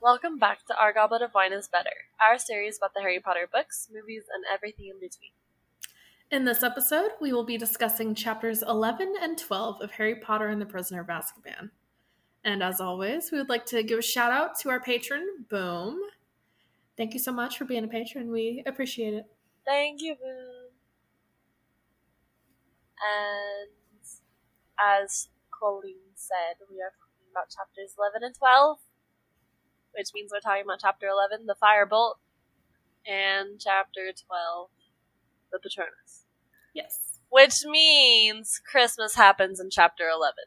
Welcome back to Our Goblet of Wine is Better, our series about the Harry Potter books, movies, and everything in between. In this episode, we will be discussing chapters 11 and 12 of Harry Potter and the Prisoner of Azkaban. And as always, we would like to give a shout out to our patron, Boom. Thank you so much for being a patron. We appreciate it. Thank you, Boom. And as Colleen said, we are talking about chapters 11 and 12. Which means we're talking about Chapter 11, the Firebolt, and Chapter 12, the Patronus. Yes. Which means Christmas happens in Chapter 11,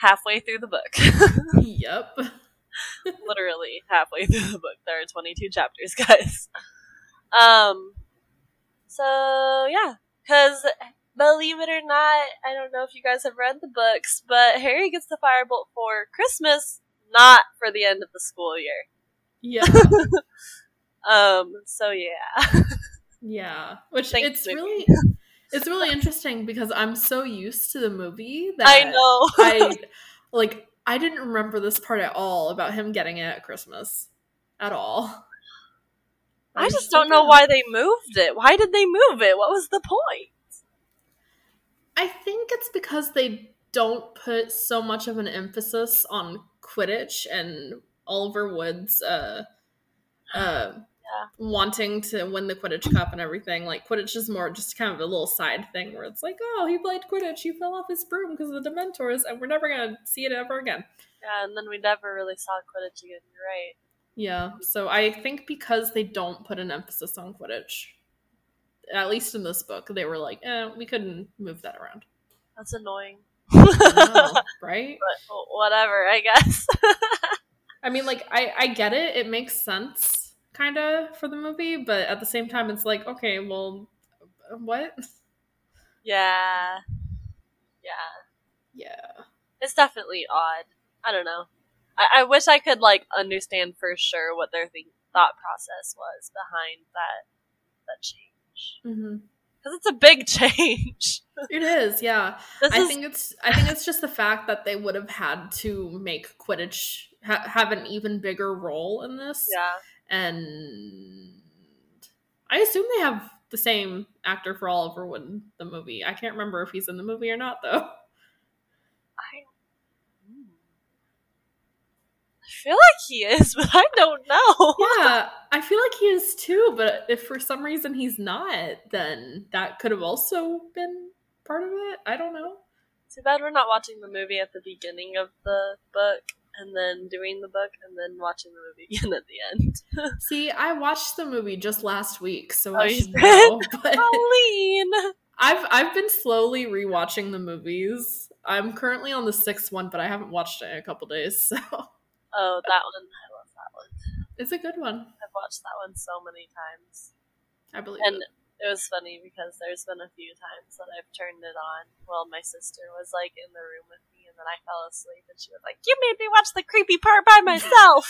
halfway through the book. Yep. Literally halfway through the book. There are 22 chapters, guys. So, yeah. Because, believe it or not, I don't know if you guys have read the books, but Harry gets the Firebolt for Christmas. Not for the end of the school year. Yeah. So yeah. Yeah. Which it's really interesting because I'm so used to the movie that I know. I didn't remember this part at all about him getting it at Christmas. At all. I just don't know why they moved it. Why did they move it? What was the point? I think it's because they don't put so much of an emphasis on Quidditch and Oliver Wood's wanting to win the Quidditch Cup and everything. Like, Quidditch is more just kind of a little side thing where it's like, oh, he played Quidditch, he fell off his broom because of the Dementors, and we're never going to see it ever again. Yeah, and then we never really saw Quidditch again, you're right. Yeah, so I think because they don't put an emphasis on Quidditch, at least in this book, they were like, we couldn't move that around. That's annoying. I know, right? But whatever, I guess. I mean, like, I get it. It makes sense, kind of, for the movie. But at the same time, it's like, okay, well, what? Yeah. Yeah. Yeah. It's definitely odd. I don't know. I wish I could, understand for sure what their thought process was behind that change. Mm-hmm. Because it's a big change. It is, yeah. I think it's just the fact that they would have had to make Quidditch have an even bigger role in this. Yeah. And I assume they have the same actor for Oliver Wood in the movie. I can't remember if he's in the movie or not, though. I feel like he is, but I don't know. Yeah, I feel like he is too, but if for some reason he's not, then that could have also been part of it. I don't know. Too bad we're not watching the movie at the beginning of the book, and then doing the book, and then watching the movie again at the end. See, I watched the movie just last week, so I should know. But Colleen! I've been slowly rewatching the movies. I'm currently on the 6th one, but I haven't watched it in a couple days, so... Oh, that one. I love that one. It's a good one. I've watched that one so many times. I believe it. And it was funny because there's been a few times that I've turned it on while my sister was, in the room with me, and then I fell asleep, and she was like, you made me watch the creepy part by myself!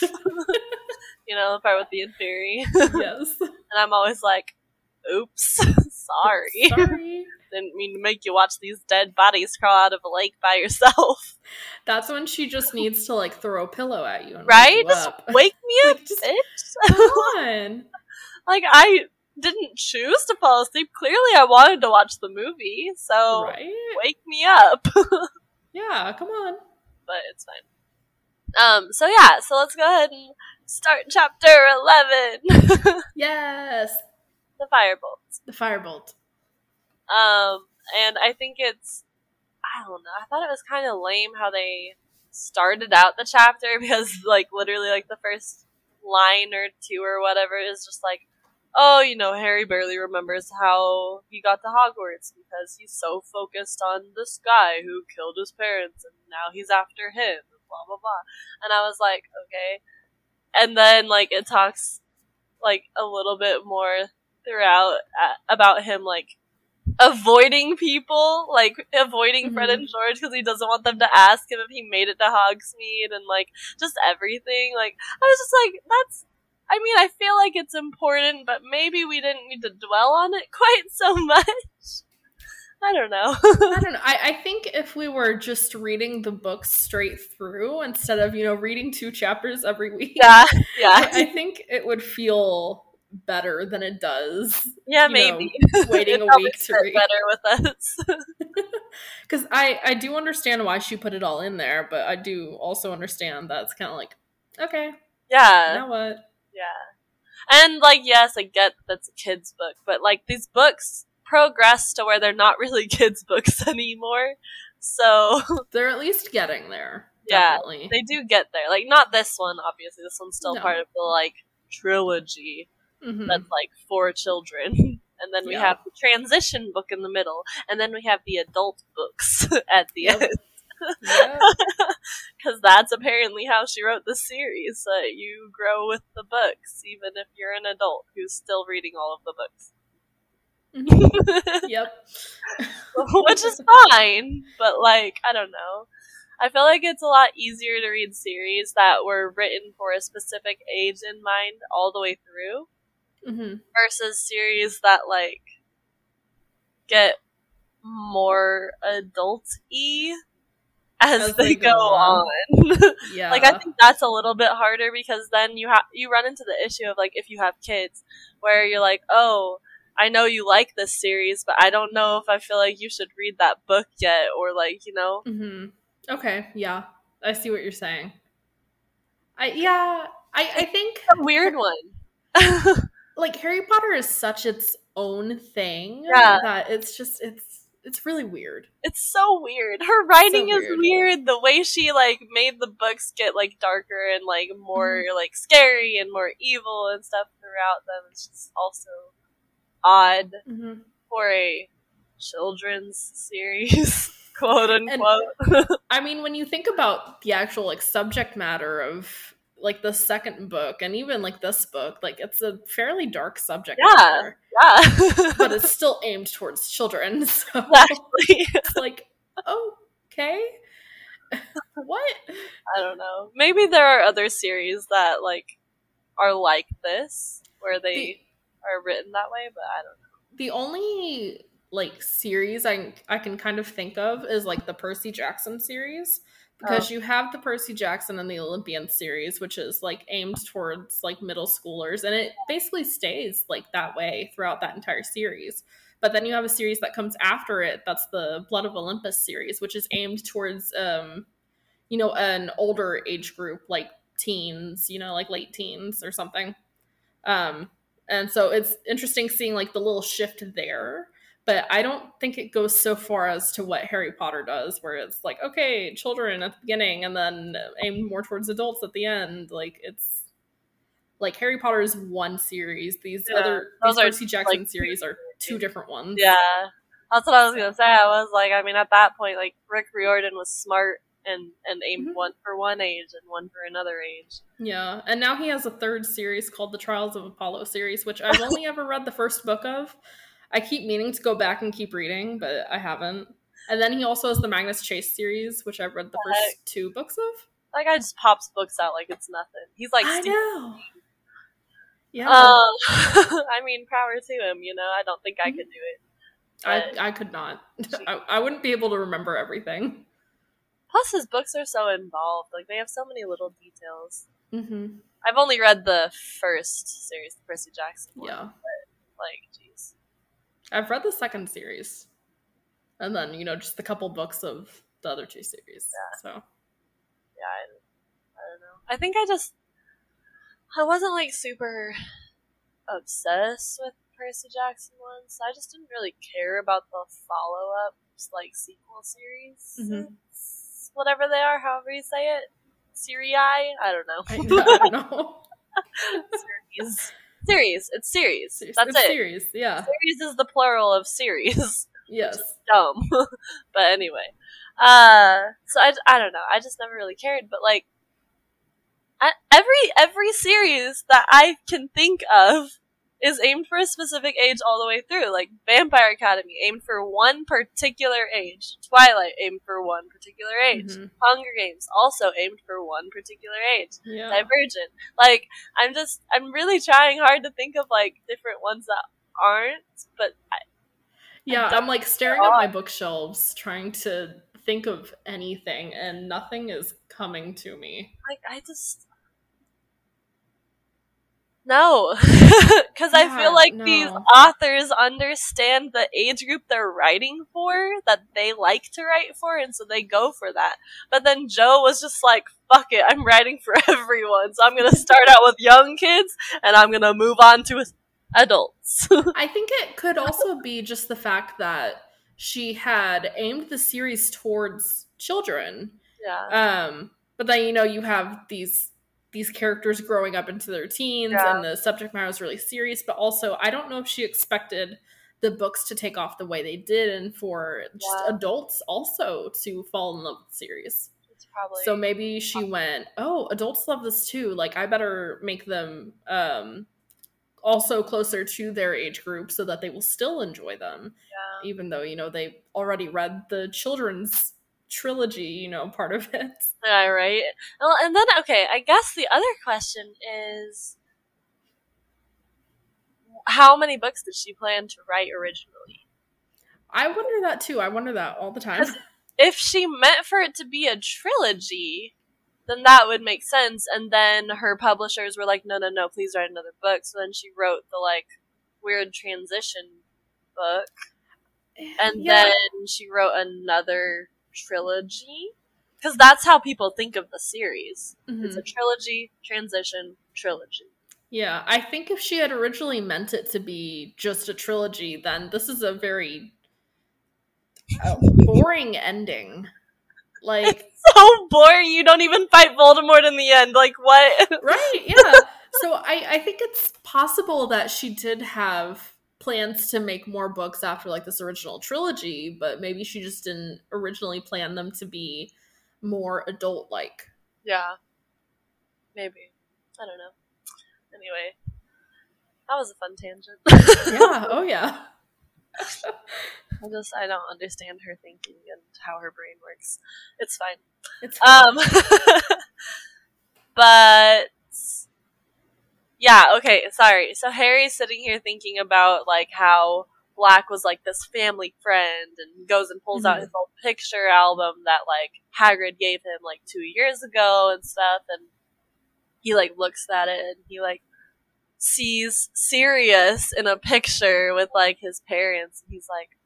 You know, the part with the inferi. Yes. And I'm always like, oops, sorry. Sorry. Didn't mean to make you watch these dead bodies crawl out of a lake by yourself. That's when she just needs to throw a pillow at you, and right? Wake me up, bitch. Come on. I didn't choose to fall asleep. Clearly, I wanted to watch the movie, so right? Wake me up. Yeah, come on. But it's fine. So yeah. So let's go ahead and start Chapter 11. Yes. The Firebolt. The Firebolt. And I think it's, I don't know, I thought it was kind of lame how they started out the chapter because, literally, the first line or two or whatever is just oh, Harry barely remembers how he got to Hogwarts because he's so focused on this guy who killed his parents and now he's after him, blah, blah, blah. And I was like, okay, And then, like, it talks, like, a little bit more throughout about him, like, avoiding people, like, avoiding Fred and George because he doesn't want them to ask him if he made it to Hogsmeade and, like, just everything. Like, I was just like, that's, I mean, I feel like it's important, but maybe we didn't need to dwell on it quite so much. I don't know. I think if we were just reading the book straight through instead of, you know, reading two chapters every week, I think it would feel better than it does. Yeah, maybe. Know, waiting a week to read. Better with us. Because I do understand why she put it all in there, but I do also understand that it's kind of like, okay. Yeah. Now what? Yeah. And, like, yes, I get that's a kid's book, but, like, these books progress to where they're not really kids' books anymore, so they're at least getting there. Definitely. Yeah, they do get there. Like, not this one, obviously. This one's still part of the, like, trilogy that's, like, for children. And then we have the transition book in the middle, and then we have the adult books at the end. Because that's apparently how she wrote the series, that you grow with the books, even if you're an adult who's still reading all of the books. Which is fine, but, like, I don't know, I feel like it's a lot easier to read series that were written for a specific age in mind all the way through versus series that, like, get more adult-y as they go on. Like, I think that's a little bit harder because then you run into the issue of, like, if you have kids where you're like, oh, I know you like this series, but I don't know if I feel like you should read that book yet, or, like, you know? Okay, yeah. I see what you're saying. I think... It's a weird one. Like, Harry Potter is such its own thing that it's just, it's really weird. It's so weird. Her writing is weird. The way she, like, made the books get, like, darker and, like, more, like, scary and more evil and stuff throughout them is just also... odd for a children's series, quote unquote. And, I mean, when you think about the actual, like, subject matter of, like, the second book and even, like, this book, like, it's a fairly dark subject matter. Yeah. But it's still aimed towards children. So it's like, okay. What? I don't know. Maybe there are other series that, like, are like this, where they... are written that way, but I don't know. The only, like, series I can kind of think of is, like, the Percy Jackson series, because you have the Percy Jackson and the Olympian series, which is, like, aimed towards, like, middle schoolers, and it basically stays, like, that way throughout that entire series. But then you have a series that comes after it, that's the Blood of Olympus series, which is aimed towards, you know, an older age group, like teens, you know, like late teens or something. And so it's interesting seeing, like, the little shift there, but I don't think it goes so far as to what Harry Potter does, where it's like, okay, children at the beginning and then aimed more towards adults at the end. Like, it's like Harry Potter is one series. These other Percy Jackson, like, series are two different ones. Yeah, that's what I was gonna say. I was like, I mean, at that point, like, Rick Riordan was smart and aimed one for one age and one for another age. Yeah, and now he has a third series called the Trials of Apollo series, which I've only ever read the first book of. I keep meaning to go back and keep reading, but I haven't. And then he also has the Magnus Chase series, which I've read the first two books of. That guy just pops books out like it's nothing. He's like, I know. Yeah. I mean, power to him, you know? I don't think I could do it. I could not. I wouldn't be able to remember everything. Plus, his books are so involved. Like, they have so many little details. Mm-hmm. I've only read the first series, the Percy Jackson one. Yeah. But, like, jeez. I've read the second series. And then, you know, just a couple books of the other two series. Yeah. So. Yeah, I don't know. I think I wasn't, like, super obsessed with Percy Jackson ones. So I just didn't really care about the follow-up, like, sequel series. Mm-hmm. Whatever they are, however you say it. Serii? I don't know. I don't know. Series. It's series. That's it. Series, yeah. Series is the plural of series. Yes. Dumb. But anyway. So I don't know. I just never really cared. But, like, Every series that I can think of is aimed for a specific age all the way through. Like Vampire Academy, aimed for one particular age. Twilight, aimed for one particular age. Mm-hmm. Hunger Games, also aimed for one particular age. Yeah. Divergent. Like, I'm really trying hard to think of, like, different ones that aren't, but... I'm, like, staring at my bookshelves, trying to think of anything, and nothing is coming to me. Like, I just... No, because I feel like these authors understand the age group they're writing for, that they like to write for, and so they go for that. But then Joe was just like, fuck it, I'm writing for everyone, so I'm going to start out with young kids, and I'm going to move on to adults. I think it could also be just the fact that she had aimed the series towards children. Yeah. But then, you know, you have these characters growing up into their teens, and the subject matter was really serious, but also I don't know if she expected the books to take off the way they did and for just adults also to fall in love with the series. So maybe she went, oh, adults love this too. Like, I better make them also closer to their age group so that they will still enjoy them. Yeah. Even though, you know, they already read the children's trilogy, you know, part of it. Yeah, right. Well, and then, okay, I guess the other question is, how many books did she plan to write originally? I wonder that too. I wonder that all the time. If she meant for it to be a trilogy, then that would make sense. And then her publishers were like, no, please write another book. So then she wrote the, like, weird transition book. And then she wrote another trilogy, because that's how people think of the series. Mm-hmm. It's a trilogy, transition, trilogy. Yeah, I think if she had originally meant it to be just a trilogy, then this is a very boring ending. Like, it's so boring, you don't even fight Voldemort in the end. Like, what? Right, yeah. So I think it's possible that she did have plans to make more books after, like, this original trilogy, but maybe she just didn't originally plan them to be more adult-like. Yeah. Maybe. I don't know. Anyway. That was a fun tangent. Yeah. Oh, yeah. I don't understand her thinking and how her brain works. It's fine. It's fine. But... yeah, okay, sorry. So Harry's sitting here thinking about, like, how Black was, like, this family friend, and goes and pulls out his old picture album that, like, Hagrid gave him, like, 2 years ago and stuff, and he, like, looks at it and he, like, sees Sirius in a picture with, like, his parents, and he's like,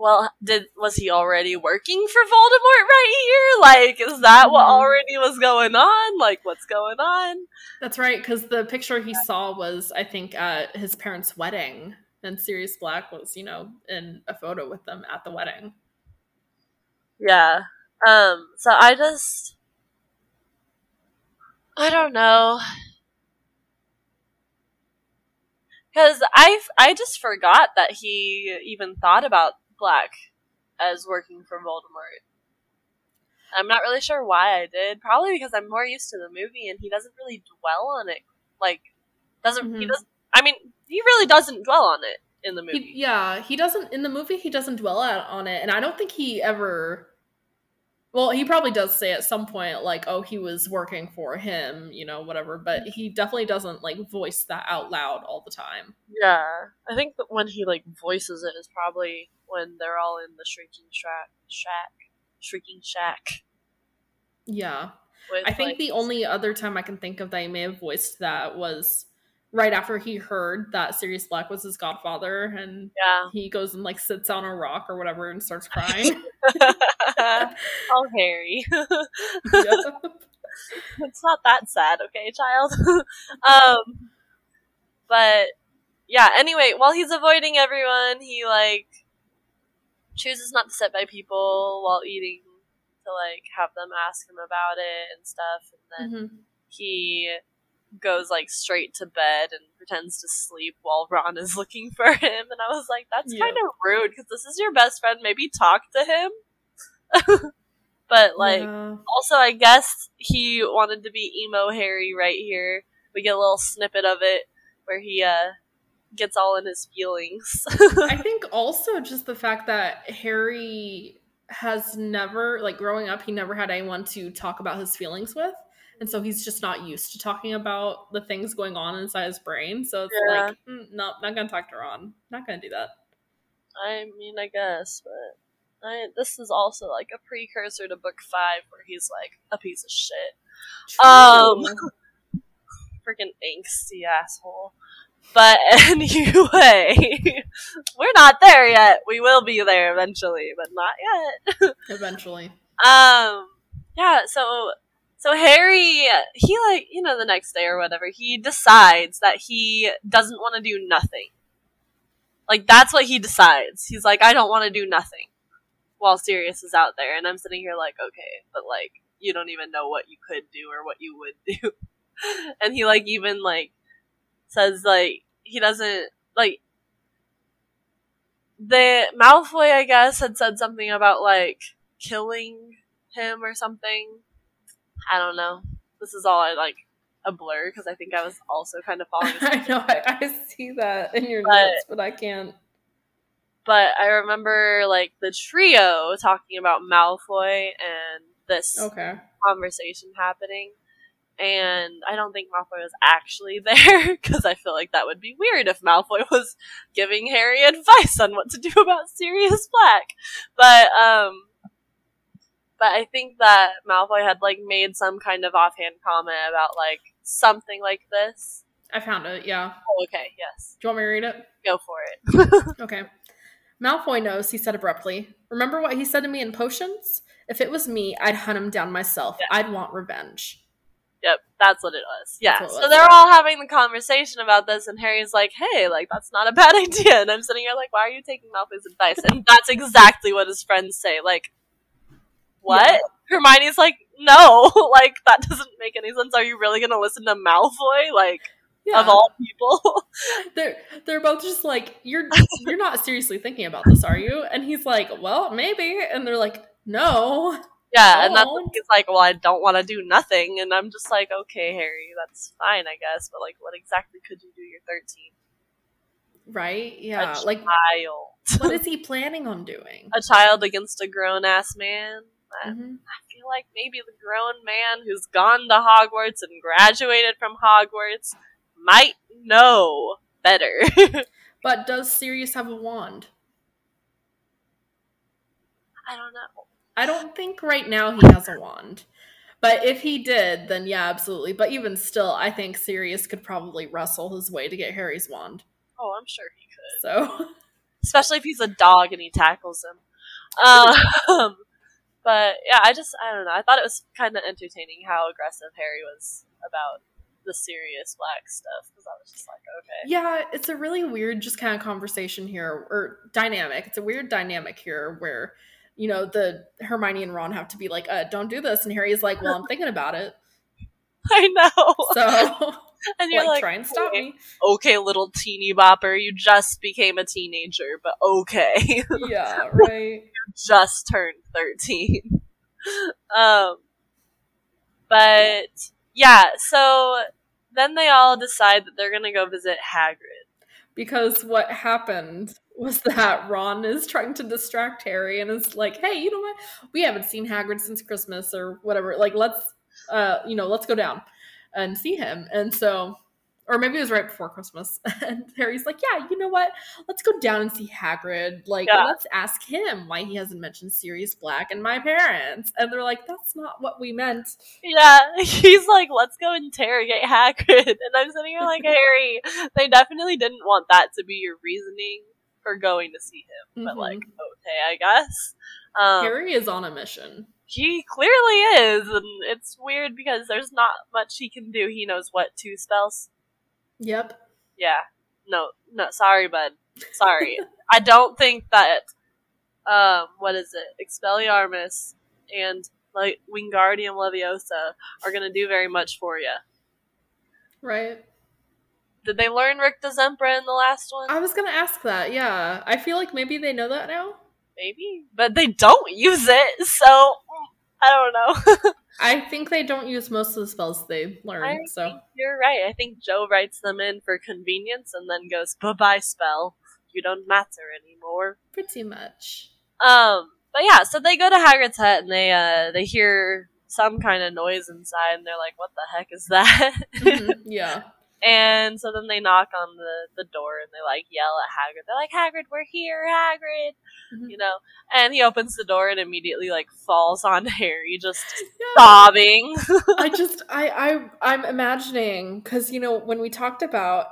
well, was he already working for Voldemort right here? Like, is that what already was going on? Like, what's going on? That's right, because the picture he saw was, I think, at his parents' wedding. And Sirius Black was, you know, in a photo with them at the wedding. Yeah. So I don't know. Because I just forgot that he even thought about Black as working for Voldemort. I'm not really sure why I did. Probably because I'm more used to the movie, and he doesn't really dwell on it. Like, he really doesn't dwell on it in the movie. He doesn't dwell on it, and I don't think he ever... well, he probably does say at some point, like, oh, he was working for him, you know, whatever, but he definitely doesn't, like, voice that out loud all the time. Yeah. I think that when he, like, voices it is probably when they're all in the Shrieking Shack. Yeah. I think the only other time I can think of that he may have voiced that was right after he heard that Sirius Black was his godfather, and he goes and, like, sits on a rock or whatever and starts crying. Oh, Harry. It's not that sad, okay, child? But, yeah, anyway, while he's avoiding everyone, he, like, chooses not to sit by people while eating to, like, have them ask him about it and stuff, and then he goes, like, straight to bed and pretends to sleep while Ron is looking for him, and I was like, that's kind of rude, because this is your best friend, maybe talk to him. But, like, also, I guess he wanted to be emo Harry right here. We get a little snippet of it where he gets all in his feelings. I think also just the fact that Harry has never, like, growing up, he never had anyone to talk about his feelings with. And so he's just not used to talking about the things going on inside his brain. So it's like, no, not going to talk to Ron. Not going to do that. I mean, I guess, but... this is also like a precursor to book 5 where he's like a piece of shit. True. Freaking angsty asshole. But anyway, we're not there yet. We will be there eventually, but not yet. Eventually. Yeah, so Harry, he like, you know, the next day or whatever, he decides that he doesn't want to do nothing. Like, that's what he decides. He's like, I don't want to do nothing. While Sirius is out there, and I'm sitting here like, okay, but, like, you don't even know what you could do or what you would do. And he, like, even, like, says, like, he doesn't, like, Malfoy, I guess, had said something about, like, killing him or something. I don't know. This is all, like, a blur, because I think I was also kind of following. I know, I see that in your notes, but I can't. But I remember, like, the trio talking about Malfoy and this conversation happening. And I don't think Malfoy was actually there, because I feel like that would be weird if Malfoy was giving Harry advice on what to do about Sirius Black. But I think that Malfoy had, like, made some kind of offhand comment about, like, something like this. I found it, yeah. Oh, okay, yes. Do you want me to read it? Go for it. Okay. Malfoy knows, he said abruptly. Remember what he said to me in potions? If it was me, I'd hunt him down myself. Yeah. I'd want revenge. Yep, that's what it was. Yeah, so they're all having the conversation about this, and Harry's like, hey, like, that's not a bad idea. And I'm sitting here like, why are you taking Malfoy's advice? And that's exactly what his friends say. Like, what? Yeah. Hermione's like, no, like, that doesn't make any sense. Are you really going to listen to Malfoy? Like... Yeah. Of all people. They're both just like, you're not seriously thinking about this, are you? And he's like, well, maybe. And they're like, no. Yeah, don't. And that's when he's like, well, I don't want to do nothing. And I'm just like, okay, Harry, that's fine, I guess. But, like, what exactly could you do? You're 13. Right? Yeah. A like, child. What is he planning on doing? A child against a grown-ass man. I feel like maybe the grown man who's gone to Hogwarts and graduated from Hogwarts might know better. But does Sirius have a wand? I don't know. I don't think right now he has a wand. But if he did, then yeah, absolutely. But even still, I think Sirius could probably wrestle his way to get Harry's wand. Oh, I'm sure he could. So, especially if he's a dog and he tackles him. But yeah, I don't know. I thought it was kind of entertaining how aggressive Harry was about the Sirius Black stuff, because I was just like, okay. Yeah, it's a really weird just kind of conversation here, or dynamic. It's a weird dynamic here where, you know, the Hermione and Ron have to be like, don't do this, and Harry's like, well, I'm thinking about it. I know. So, and you're like, try and stop me. Okay, little teeny bopper, you just became a teenager, but okay. Yeah, right. You just turned 13. But, yeah, so... Then they all decide that they're going to go visit Hagrid. Because what happened was that Ron is trying to distract Harry and is like, hey, you know what? We haven't seen Hagrid since Christmas or whatever. Like, let's go down and see him. And so, or maybe it was right before Christmas. And Harry's like, yeah, you know what? Let's go down and see Hagrid. Like, let's ask him why he hasn't mentioned Sirius Black and my parents. And they're like, that's not what we meant. Yeah, he's like, let's go interrogate Hagrid. And I'm sitting here like, Harry, they definitely didn't want that to be your reasoning for going to see him. But, like, okay, I guess. Harry is on a mission. He clearly is. And it's weird because there's not much he can do. He knows what two spells. Yep. Yeah. No, sorry, bud. Sorry. I don't think that, what is it? Expelliarmus and, like, Wingardium Leviosa are going to do very much for you. Right. Did they learn Rictus Sempra in the last one? I was going to ask that, yeah. I feel like maybe they know that now. Maybe. But they don't use it, so I don't know. I think they don't use most of the spells they learn. I think you're right. I think Joe writes them in for convenience and then goes, bye-bye spell. You don't matter anymore. Pretty much. But yeah, so they go to Hagrid's hut and they hear some kind of noise inside and they're like, what the heck is that? Mm-hmm. Yeah. And so then they knock on the door and they, like, yell at Hagrid. They're like, Hagrid, we're here, Hagrid! Mm-hmm. You know? And he opens the door and immediately, like, falls on Harry, just sobbing. I'm imagining, because, you know, when we talked about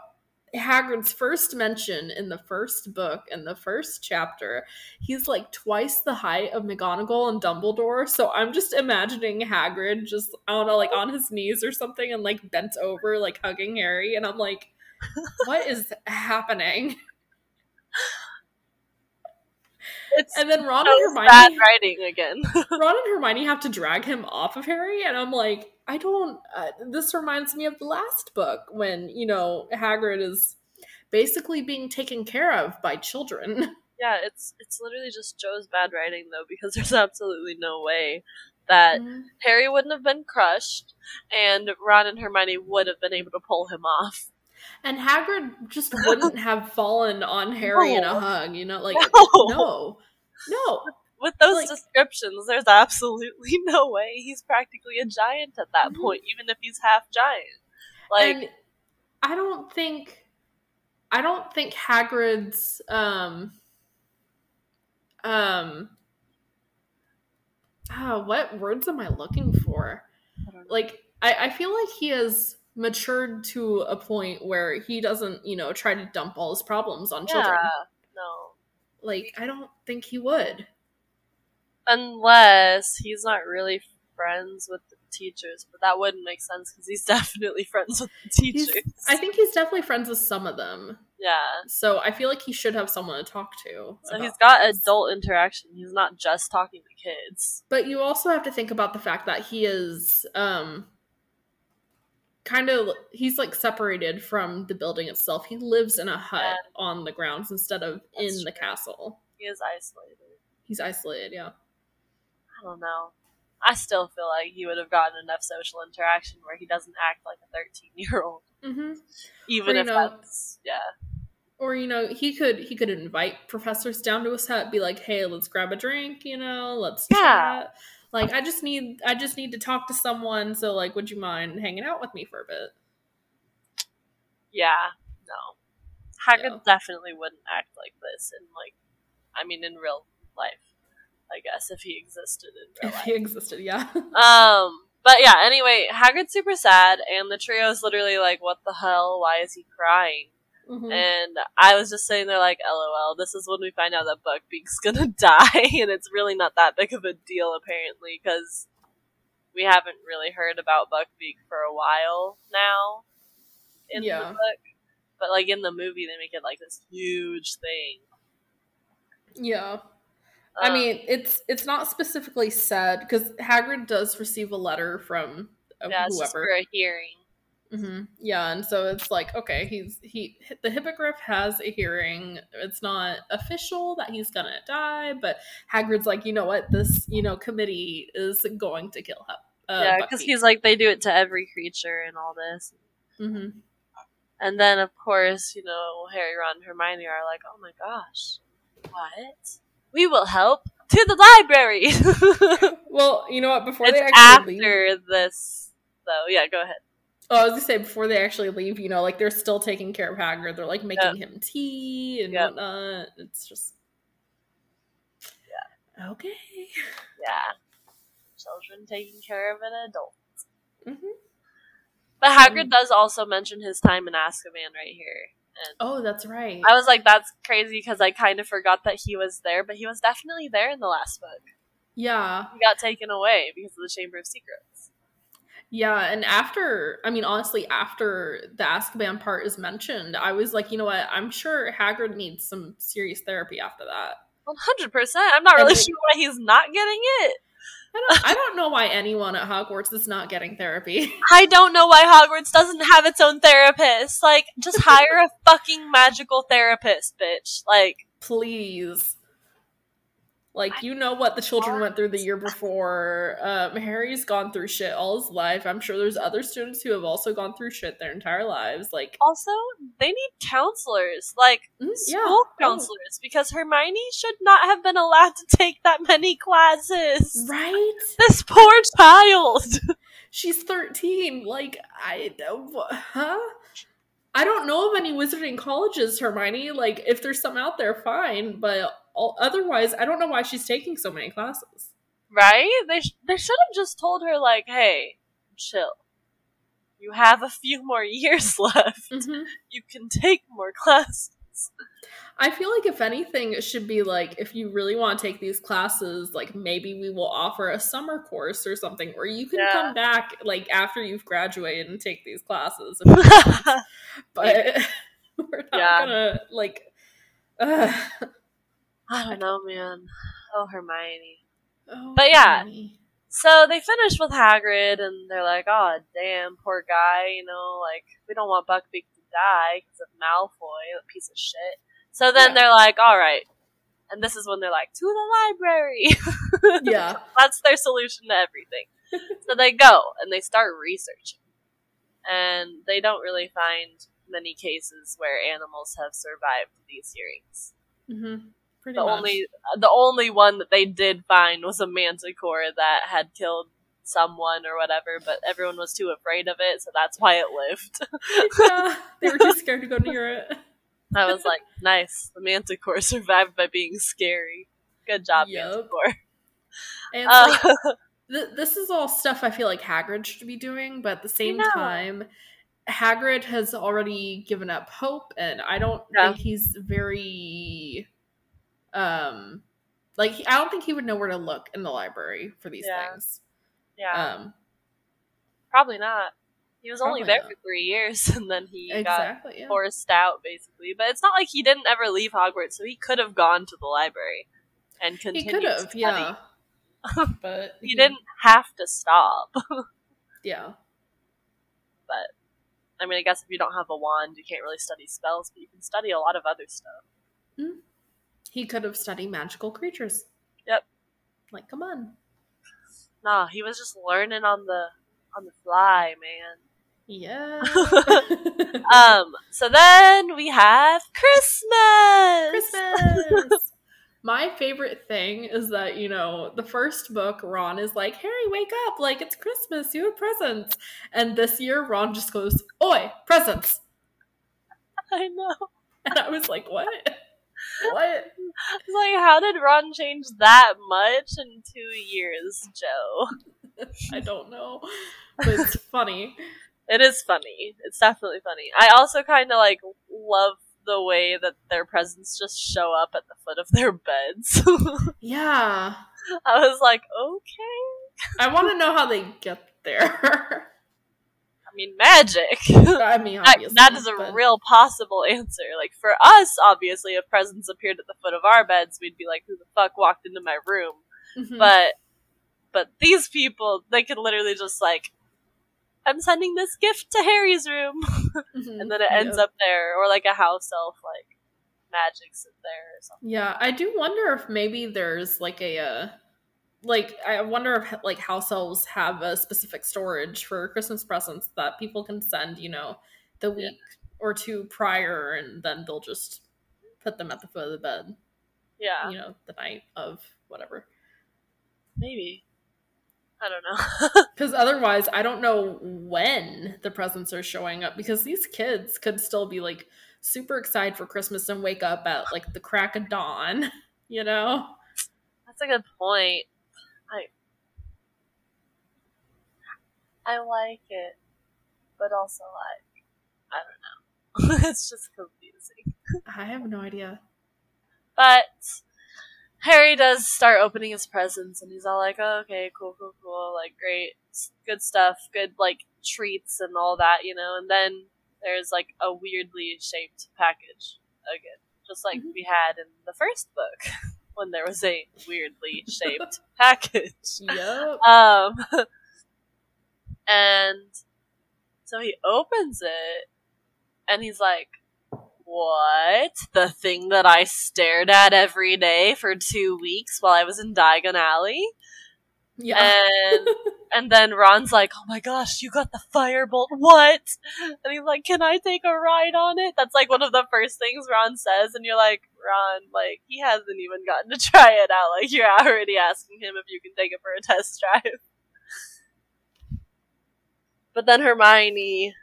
Hagrid's first mention in the first book, in the first chapter, he's, like, twice the height of McGonagall and Dumbledore, so I'm just imagining Hagrid just, I don't know, like, on his knees or something and, like, bent over, like, hugging Harry, and I'm like, what is happening? And then Ron and Hermione... bad writing again. Ron and Hermione have to drag him off of Harry, and I'm like, this reminds me of the last book when, you know, Hagrid is basically being taken care of by children. Yeah, it's literally just Joe's bad writing, though, because there's absolutely no way that Harry wouldn't have been crushed and Ron and Hermione would have been able to pull him off. And Hagrid just wouldn't have fallen on Harry in a hug, you know? Like, no. With those descriptions, there's absolutely no way. He's practically a giant at that point, even if he's half giant. Like, and I don't think Hagrid's what words am I looking for? Like, I feel like he has matured to a point where he doesn't, you know, try to dump all his problems on children. No. Like, I don't think he would. Unless he's not really friends with the teachers, but that wouldn't make sense because he's definitely friends with the teachers. I think he's definitely friends with some of them. Yeah. So I feel like he should have someone to talk to. So he's got adult interaction. He's not just talking to kids. But you also have to think about the fact that he is he's like separated from the building itself. He lives in a hut on the grounds instead of the castle. He is isolated. He's isolated, yeah. I don't know. I still feel like he would have gotten enough social interaction where he doesn't act like a 13-year-old. Mm-hmm. Even if that's, yeah. Or, you know, he could invite professors down to his hut, be like, hey, let's grab a drink, you know, let's chat. Like, I just need to talk to someone, so, like, would you mind hanging out with me for a bit? Yeah, no. Hagrid definitely wouldn't act like this in real life, I guess, if he existed in real life. If he existed, yeah. But yeah, anyway, Hagrid's super sad, and the trio's literally like, what the hell, why is he crying? Mm-hmm. And I was just sitting there like, LOL, this is when we find out that Buckbeak's gonna die, and it's really not that big of a deal, apparently, because we haven't really heard about Buckbeak for a while now in the book. But, like, in the movie, they make it, like, this huge thing. Yeah. I mean, it's not specifically said, because Hagrid does receive a letter from whoever. It's just for a hearing. Mm-hmm. Yeah, and so it's like, okay, the hippogriff has a hearing. It's not official that he's gonna die, but Hagrid's like, you know what, this, you know, committee is going to kill him. Yeah, because he's like, they do it to every creature and all this. Mm-hmm. And then, of course, you know, Harry, Ron, and Hermione are like, oh my gosh, what? We will help to the library. Well, you know what? Before they actually leave, this, though, yeah, go ahead. Oh, I was gonna say, before they actually leave, you know, like, they're still taking care of Hagrid. They're like making him tea and whatnot. It's just, yeah, okay, yeah, children taking care of an adult. Mm-hmm. But Hagrid does also mention his time in Azkaban right here. And that's right. I was like, that's crazy, because I kind of forgot that he was there, but he was definitely there in the last book. Yeah. He got taken away because of the Chamber of Secrets. Yeah, and after the Azkaban part is mentioned, I was like, you know what, I'm sure Hagrid needs some serious therapy after that. 100%. I'm not really sure why he's not getting it. I don't know why anyone at Hogwarts is not getting therapy. I don't know why Hogwarts doesn't have its own therapist. Like, just hire a fucking magical therapist, bitch. Like, please. Like, you know what the children went through the year before. Harry's gone through shit all his life. I'm sure there's other students who have also gone through shit their entire lives. Like, also, they need counselors. Like, school counselors. Because Hermione should not have been allowed to take that many classes. Right? This poor child. She's 13. Like, I don't know of any wizarding colleges, Hermione. Like, if there's some out there, fine. But otherwise, I don't know why she's taking so many classes. Right? They should have just told her, like, hey, chill. You have a few more years left. Mm-hmm. You can take more classes. I feel like, if anything, it should be like, if you really want to take these classes, like, maybe we will offer a summer course or something, or you can come back, like, after you've graduated and take these classes. But we're not gonna, like... I don't know, man. Oh, Hermione. Oh, but yeah, Hermione. So they finish with Hagrid, and they're like, oh, damn, poor guy, you know, like, we don't want Buckbeak to die because of Malfoy, that piece of shit. So then they're like, all right. And this is when they're like, to the library. Yeah. That's their solution to everything. So they go, and they start researching. And they don't really find many cases where animals have survived these hearings. Mm-hmm. The only one that they did find was a manticore that had killed someone or whatever, but everyone was too afraid of it, so that's why it lived. Yeah, they were too scared to go near it. I was like, nice, the manticore survived by being scary. Good job, manticore. And like, this is all stuff I feel like Hagrid should be doing, but at the same time, Hagrid has already given up hope, and I don't think he's very... I don't think he would know where to look in the library for these things. Yeah. Probably not. He was only there for 3 years, and then he got forced out, basically. But it's not like he didn't ever leave Hogwarts, so he could have gone to the library and continued to study. But he didn't have to stop. But, I mean, I guess if you don't have a wand, you can't really study spells, but you can study a lot of other stuff. Mm-hmm. He could have studied magical creatures. Yep. Like, come on. Nah, he was just learning on the fly, man. Yeah. So then we have Christmas! My favorite thing is that, you know, the first book, Ron is like, Harry, wake up! Like, it's Christmas, you have presents! And this year, Ron just goes, oi, presents! I know. And I was like, what? What? It's like, how did Ron change that much in 2 years, Joe? I don't know. But it's funny. It is funny. It's definitely funny. I also kind of, like, love the way that their presents just show up at the foot of their beds. Yeah. I was like, okay. I want to know how they get there. I mean, magic. I mean, obviously. That is a real possible answer. Like, for us, obviously, if presents appeared at the foot of our beds, we'd be like, who the fuck walked into my room? Mm-hmm. But these people, they could literally just, like, I'm sending this gift to Harry's room. Mm-hmm. And then it ends up there. Or, like, a house elf, like, magic's in there or something. Yeah, I do wonder if maybe there's, like, a... Like, I wonder if, like, house elves have a specific storage for Christmas presents that people can send, you know, the week or two prior, and then they'll just put them at the foot of the bed. Yeah. You know, the night of whatever. Maybe. I don't know. Because otherwise, I don't know when the presents are showing up, because these kids could still be, like, super excited for Christmas and wake up at, like, the crack of dawn, you know? That's a good point. I like it, but also, like, I don't know. It's just confusing. I have no idea. But Harry does start opening his presents, and he's all like, oh, okay, cool. Like, great, good stuff, good, like, treats and all that, you know? And then there's, like, a weirdly shaped package again, just like we had in the first book when there was a weirdly shaped package. Yep. And so he opens it, and he's like, what? The thing that I stared at every day for 2 weeks while I was in Diagon Alley? Yeah. And then Ron's like, oh my gosh, you got the Firebolt, what? And he's like, can I take a ride on it? That's like one of the first things Ron says, and you're like, Ron, like, he hasn't even gotten to try it out. Like, you're already asking him if you can take it for a test drive. But then Hermione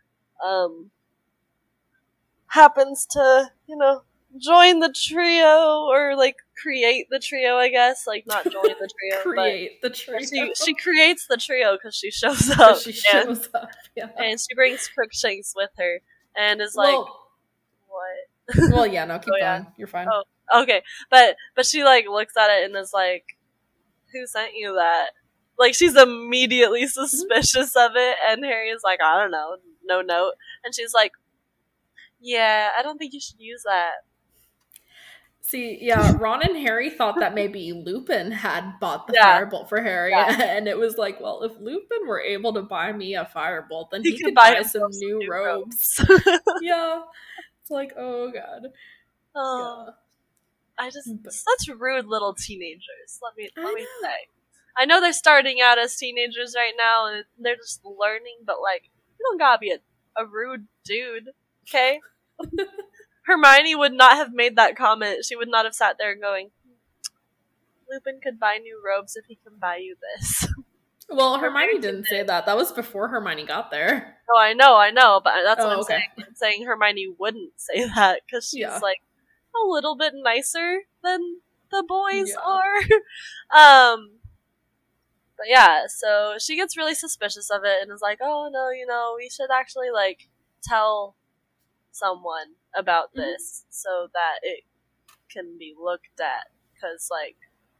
happens to, you know, join the trio, or, like, create the trio, I guess. Like, not join the trio, create but the trio. She creates the trio because she shows up. She shows up, yeah. And she brings Crookshanks with her and is like, well, what? Well, yeah, no, keep going. You're fine. Oh, okay. But she, like, looks at it and is like, who sent you that? Like, she's immediately suspicious of it, and Harry is like, I don't know, no note. And she's like, yeah, I don't think you should use that. See, yeah, Ron and Harry thought that maybe Lupin had bought the Firebolt for Harry, and it was like, well, if Lupin were able to buy me a Firebolt, then he could buy some new robes. Yeah. It's like, oh, God. Oh, yeah. Such rude little teenagers, let me say. I know they're starting out as teenagers right now, and they're just learning, but, like, you don't gotta be a rude dude, okay? Hermione would not have made that comment. She would not have sat there going, Lupin could buy new robes if he can buy you this. Well, Hermione didn't say that. That was before Hermione got there. Oh, I know, but that's what I'm saying. I'm saying Hermione wouldn't say that, because she's, like, a little bit nicer than the boys are. But yeah, so she gets really suspicious of it and is like, oh no, you know, we should actually, like, tell someone about this so that it can be looked at. Because, like,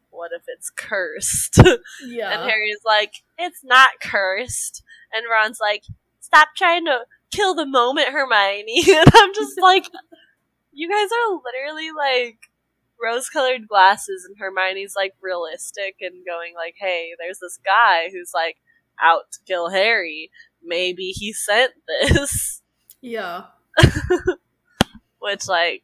what if it's cursed? Yeah. And Harry's like, it's not cursed. And Ron's like, stop trying to kill the moment, Hermione. And I'm just like, you guys are literally, like, rose-colored glasses, and Hermione's, like, realistic and going, like, hey, there's this guy who's, like, out to kill Harry. Maybe he sent this. Yeah. Which, like,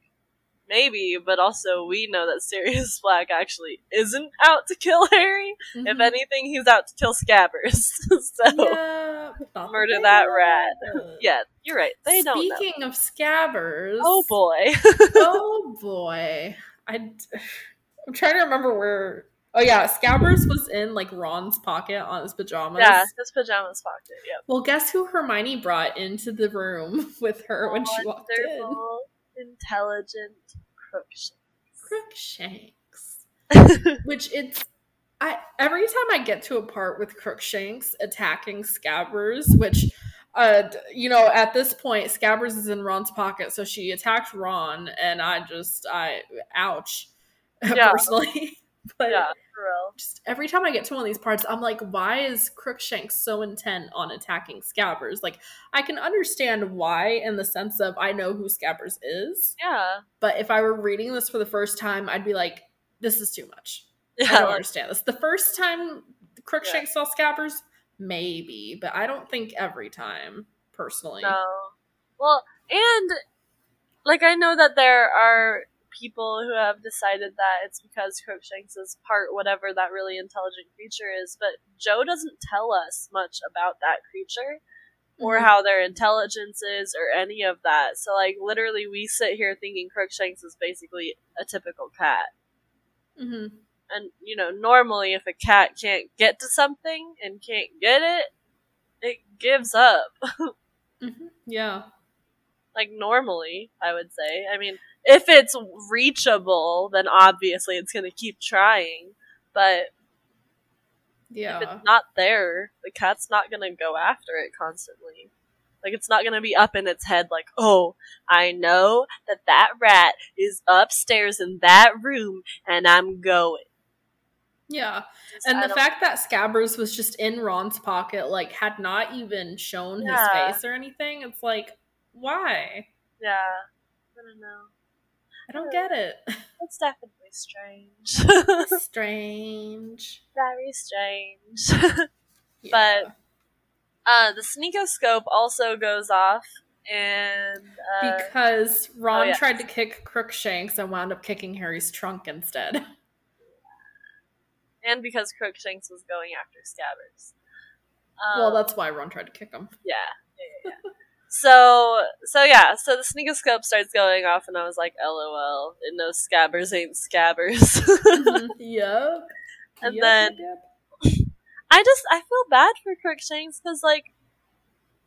maybe, but also we know that Sirius Black actually isn't out to kill Harry. Mm-hmm. If anything, he's out to kill Scabbers. So, yeah, murder that rat. Yeah, you're right. They don't know. Speaking of Scabbers. Oh, boy. I'm trying to remember where... Oh, yeah, Scabbers was in, like, Ron's pocket on his pajamas. Yeah, his pajamas pocket, yep. Well, guess who Hermione brought into the room with her when she walked in? Wonderful, intelligent Crookshanks. Which, it's... every time I get to a part with Crookshanks attacking Scabbers, which... you know, at this point, Scabbers is in Ron's pocket, so she attacked Ron, and I ouch, personally. But yeah, for real. Just every time I get to one of these parts, I'm like, why is Crookshanks so intent on attacking Scabbers? Like, I can understand why in the sense of I know who Scabbers is. Yeah. But if I were reading this for the first time, I'd be like, this is too much. Yeah. I don't understand this. The first time Crookshanks saw Scabbers, maybe, but I don't think every time, personally. No. Well, and, like, I know that there are people who have decided that it's because Crookshanks is part whatever that really intelligent creature is, but Joe doesn't tell us much about that creature, or how their intelligence is, or any of that. So, like, literally, we sit here thinking Crookshanks is basically a typical cat. Mm-hmm. And, you know, normally if a cat can't get to something and can't get it, it gives up. Mm-hmm. Yeah. Like, normally, I would say. I mean, if it's reachable, then obviously it's going to keep trying. But if it's not there, the cat's not going to go after it constantly. Like, it's not going to be up in its head like, oh, I know that rat is upstairs in that room, and I'm going. Yeah, and the fact that Scabbers was just in Ron's pocket, like, had not even shown his face or anything, it's like, why? Yeah, I don't know. I don't get it. It's definitely strange. Strange. Very strange. Yeah. But... the sneakoscope also goes off, and because Ron tried to kick Crookshanks and wound up kicking Harry's trunk instead. And because Crookshanks was going after Scabbers. Well, that's why Ron tried to kick him. Yeah. So the sneakoscope starts going off, and I was like, LOL, and no Scabbers ain't Scabbers. Yep. And then I feel bad for Crookshanks, because, like,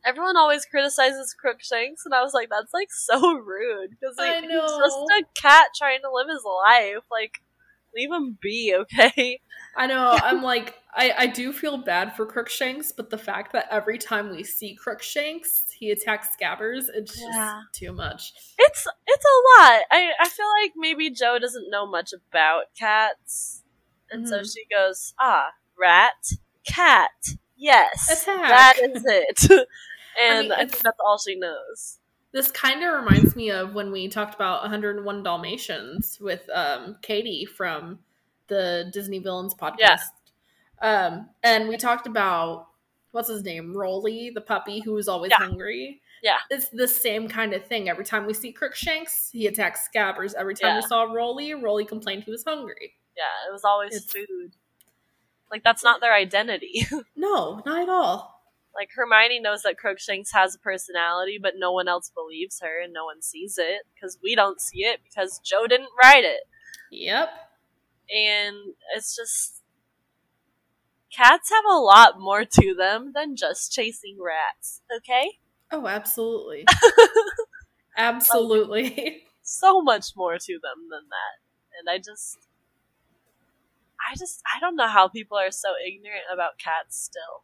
everyone always criticizes Crookshanks, and I was like, that's, like, so rude, because, like, he's just a cat trying to live his life, like, leave him be, okay? I know, I'm like, I do feel bad for Crookshanks, but the fact that every time we see Crookshanks, he attacks Scabbers, it's just too much. It's a lot. I feel like maybe Jo doesn't know much about cats, and so she goes, rat, cat, yes, attack. That is it. And I think that's all she knows. This kind of reminds me of when we talked about 101 Dalmatians with Katie from the Disney Villains podcast. Yeah. And we talked about, what's his name? Rolly, the puppy who was always hungry. Yeah. It's the same kind of thing. Every time we see Crookshanks, he attacks Scabbers. Every time we saw Rolly complained he was hungry. Yeah, it was always food. Like, that's not their identity. No, not at all. Like, Hermione knows that Crookshanks has a personality, but no one else believes her and no one sees it, because we don't see it, because Jo didn't write it. Yep. And it's just... cats have a lot more to them than just chasing rats, okay? Oh, absolutely. Absolutely. So much more to them than that. And I don't know how people are so ignorant about cats still.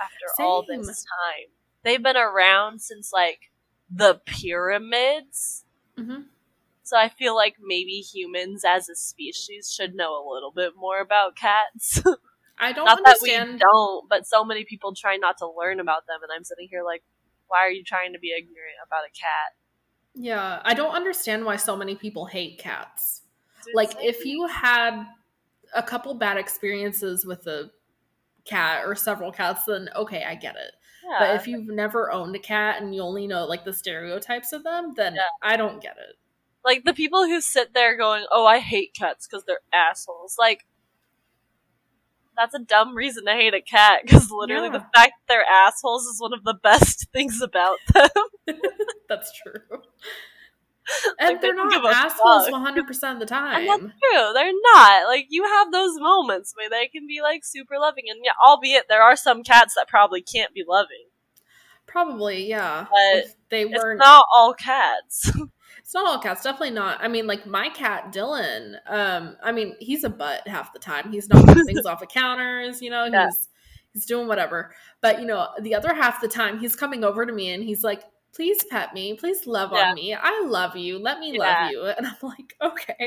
After all this time, they've been around since, like, the pyramids. Mm-hmm. So I feel like maybe humans as a species should know a little bit more about cats. I don't understand. Not that we don't, but so many people try not to learn about them, and I'm sitting here like, why are you trying to be ignorant about a cat? Yeah, I don't understand why so many people hate cats. Dude, like, if you had a couple bad experiences with a cat or several cats, then okay, I get it. Yeah. But if you've never owned a cat and you only know, like, the stereotypes of them, then I don't get it. Like, the people who sit there going, oh, I hate cats because they're assholes. Like, that's a dumb reason to hate a cat, because literally the fact that they're assholes is one of the best things about them. That's true. And like, they're not assholes 100% of the time. And that's true. They're not. Like, you have those moments where they can be, like, super loving. And, yeah, albeit there are some cats that probably can't be loving. Probably, yeah. But it's not all cats. It's not all cats. Definitely not. I mean, like, my cat, Dylan, I mean, he's a butt half the time. He's knocking things off the counters, you know. He's doing whatever. But, you know, the other half the time, he's coming over to me and he's like, please pet me. Please love on me. I love you. Let me love you. And I'm like, okay.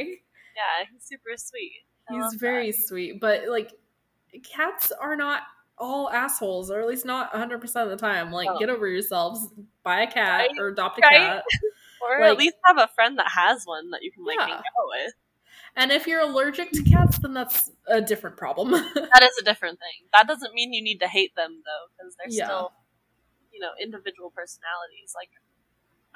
Yeah, he's super sweet. He's very sweet. But, like, cats are not all assholes, or at least not 100% of the time. Like, get over yourselves. Buy a cat or adopt a cat. Or like, at least have a friend that has one that you can, like, hang out with. And if you're allergic to cats, then that's a different problem. That is a different thing. That doesn't mean you need to hate them, though, because they're still... you know, individual personalities. Like,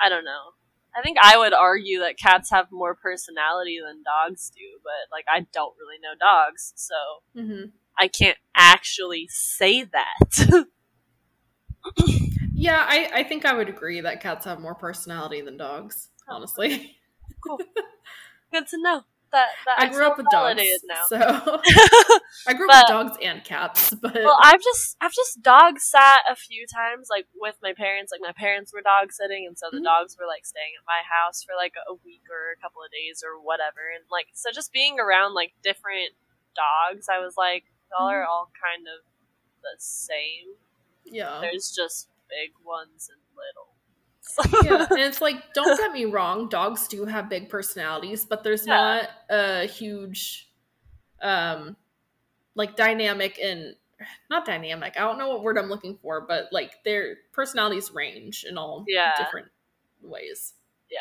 I don't know. I think I would argue that cats have more personality than dogs do, but, like, I don't really know dogs, so I can't actually say that. Yeah, I think I would agree that cats have more personality than dogs, honestly. Cool. Good to know. That I grew up with dogs, now. So I grew up with dogs and cats. But I've just dog sat a few times, like, with my parents. Like, my parents were dog sitting, and so the dogs were, like, staying at my house for, like, a week or a couple of days or whatever. And, like, so just being around, like, different dogs, I was like, y'all are all kind of the same. Yeah, there's just big ones and little. Yeah, and it's like, don't get me wrong, dogs do have big personalities, but there's not a huge, like, dynamic and, not dynamic, I don't know what word I'm looking for, but, like, their personalities range in all different ways. Yeah.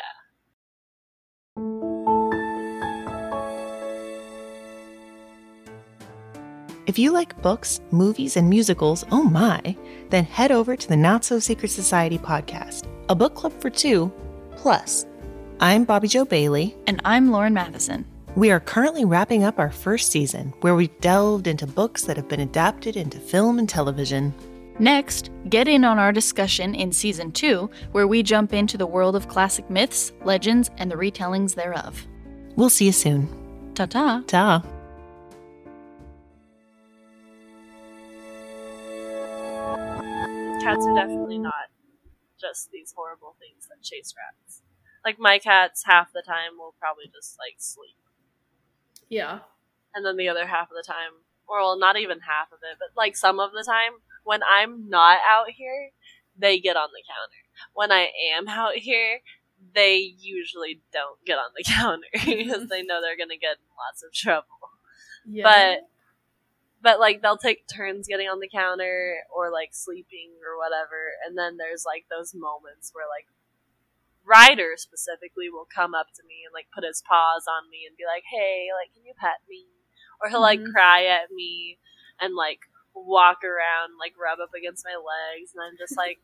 If you like books, movies, and musicals, oh my, then head over to the Not So Secret Society podcast. a book club for two, plus. I'm Bobby Jo Bailey. And I'm Lauren Matheson. We are currently wrapping up our first season, where we delved into books that have been adapted into film and television. Next, get in on our discussion in Season 2, where we jump into the world of classic myths, legends, and the retellings thereof. We'll see you soon. Ta-ta. Ta. Cats are definitely not just these horrible things that chase rats. Like, my cats, half the time, will probably just, like, sleep. Yeah. And then the other half of the time, or well, not even half of it, but, like, some of the time, when I'm not out here, they get on the counter. When I am out here, they usually don't get on the counter because they know they're going to get in lots of trouble. Yeah. But, like, they'll take turns getting on the counter or, like, sleeping or whatever. And then there's, like, those moments where, like, Ryder specifically will come up to me and, like, put his paws on me and be like, hey, like, can you pet me? Or he'll, like, cry at me and, like, walk around, like, rub up against my legs. And I'm just like,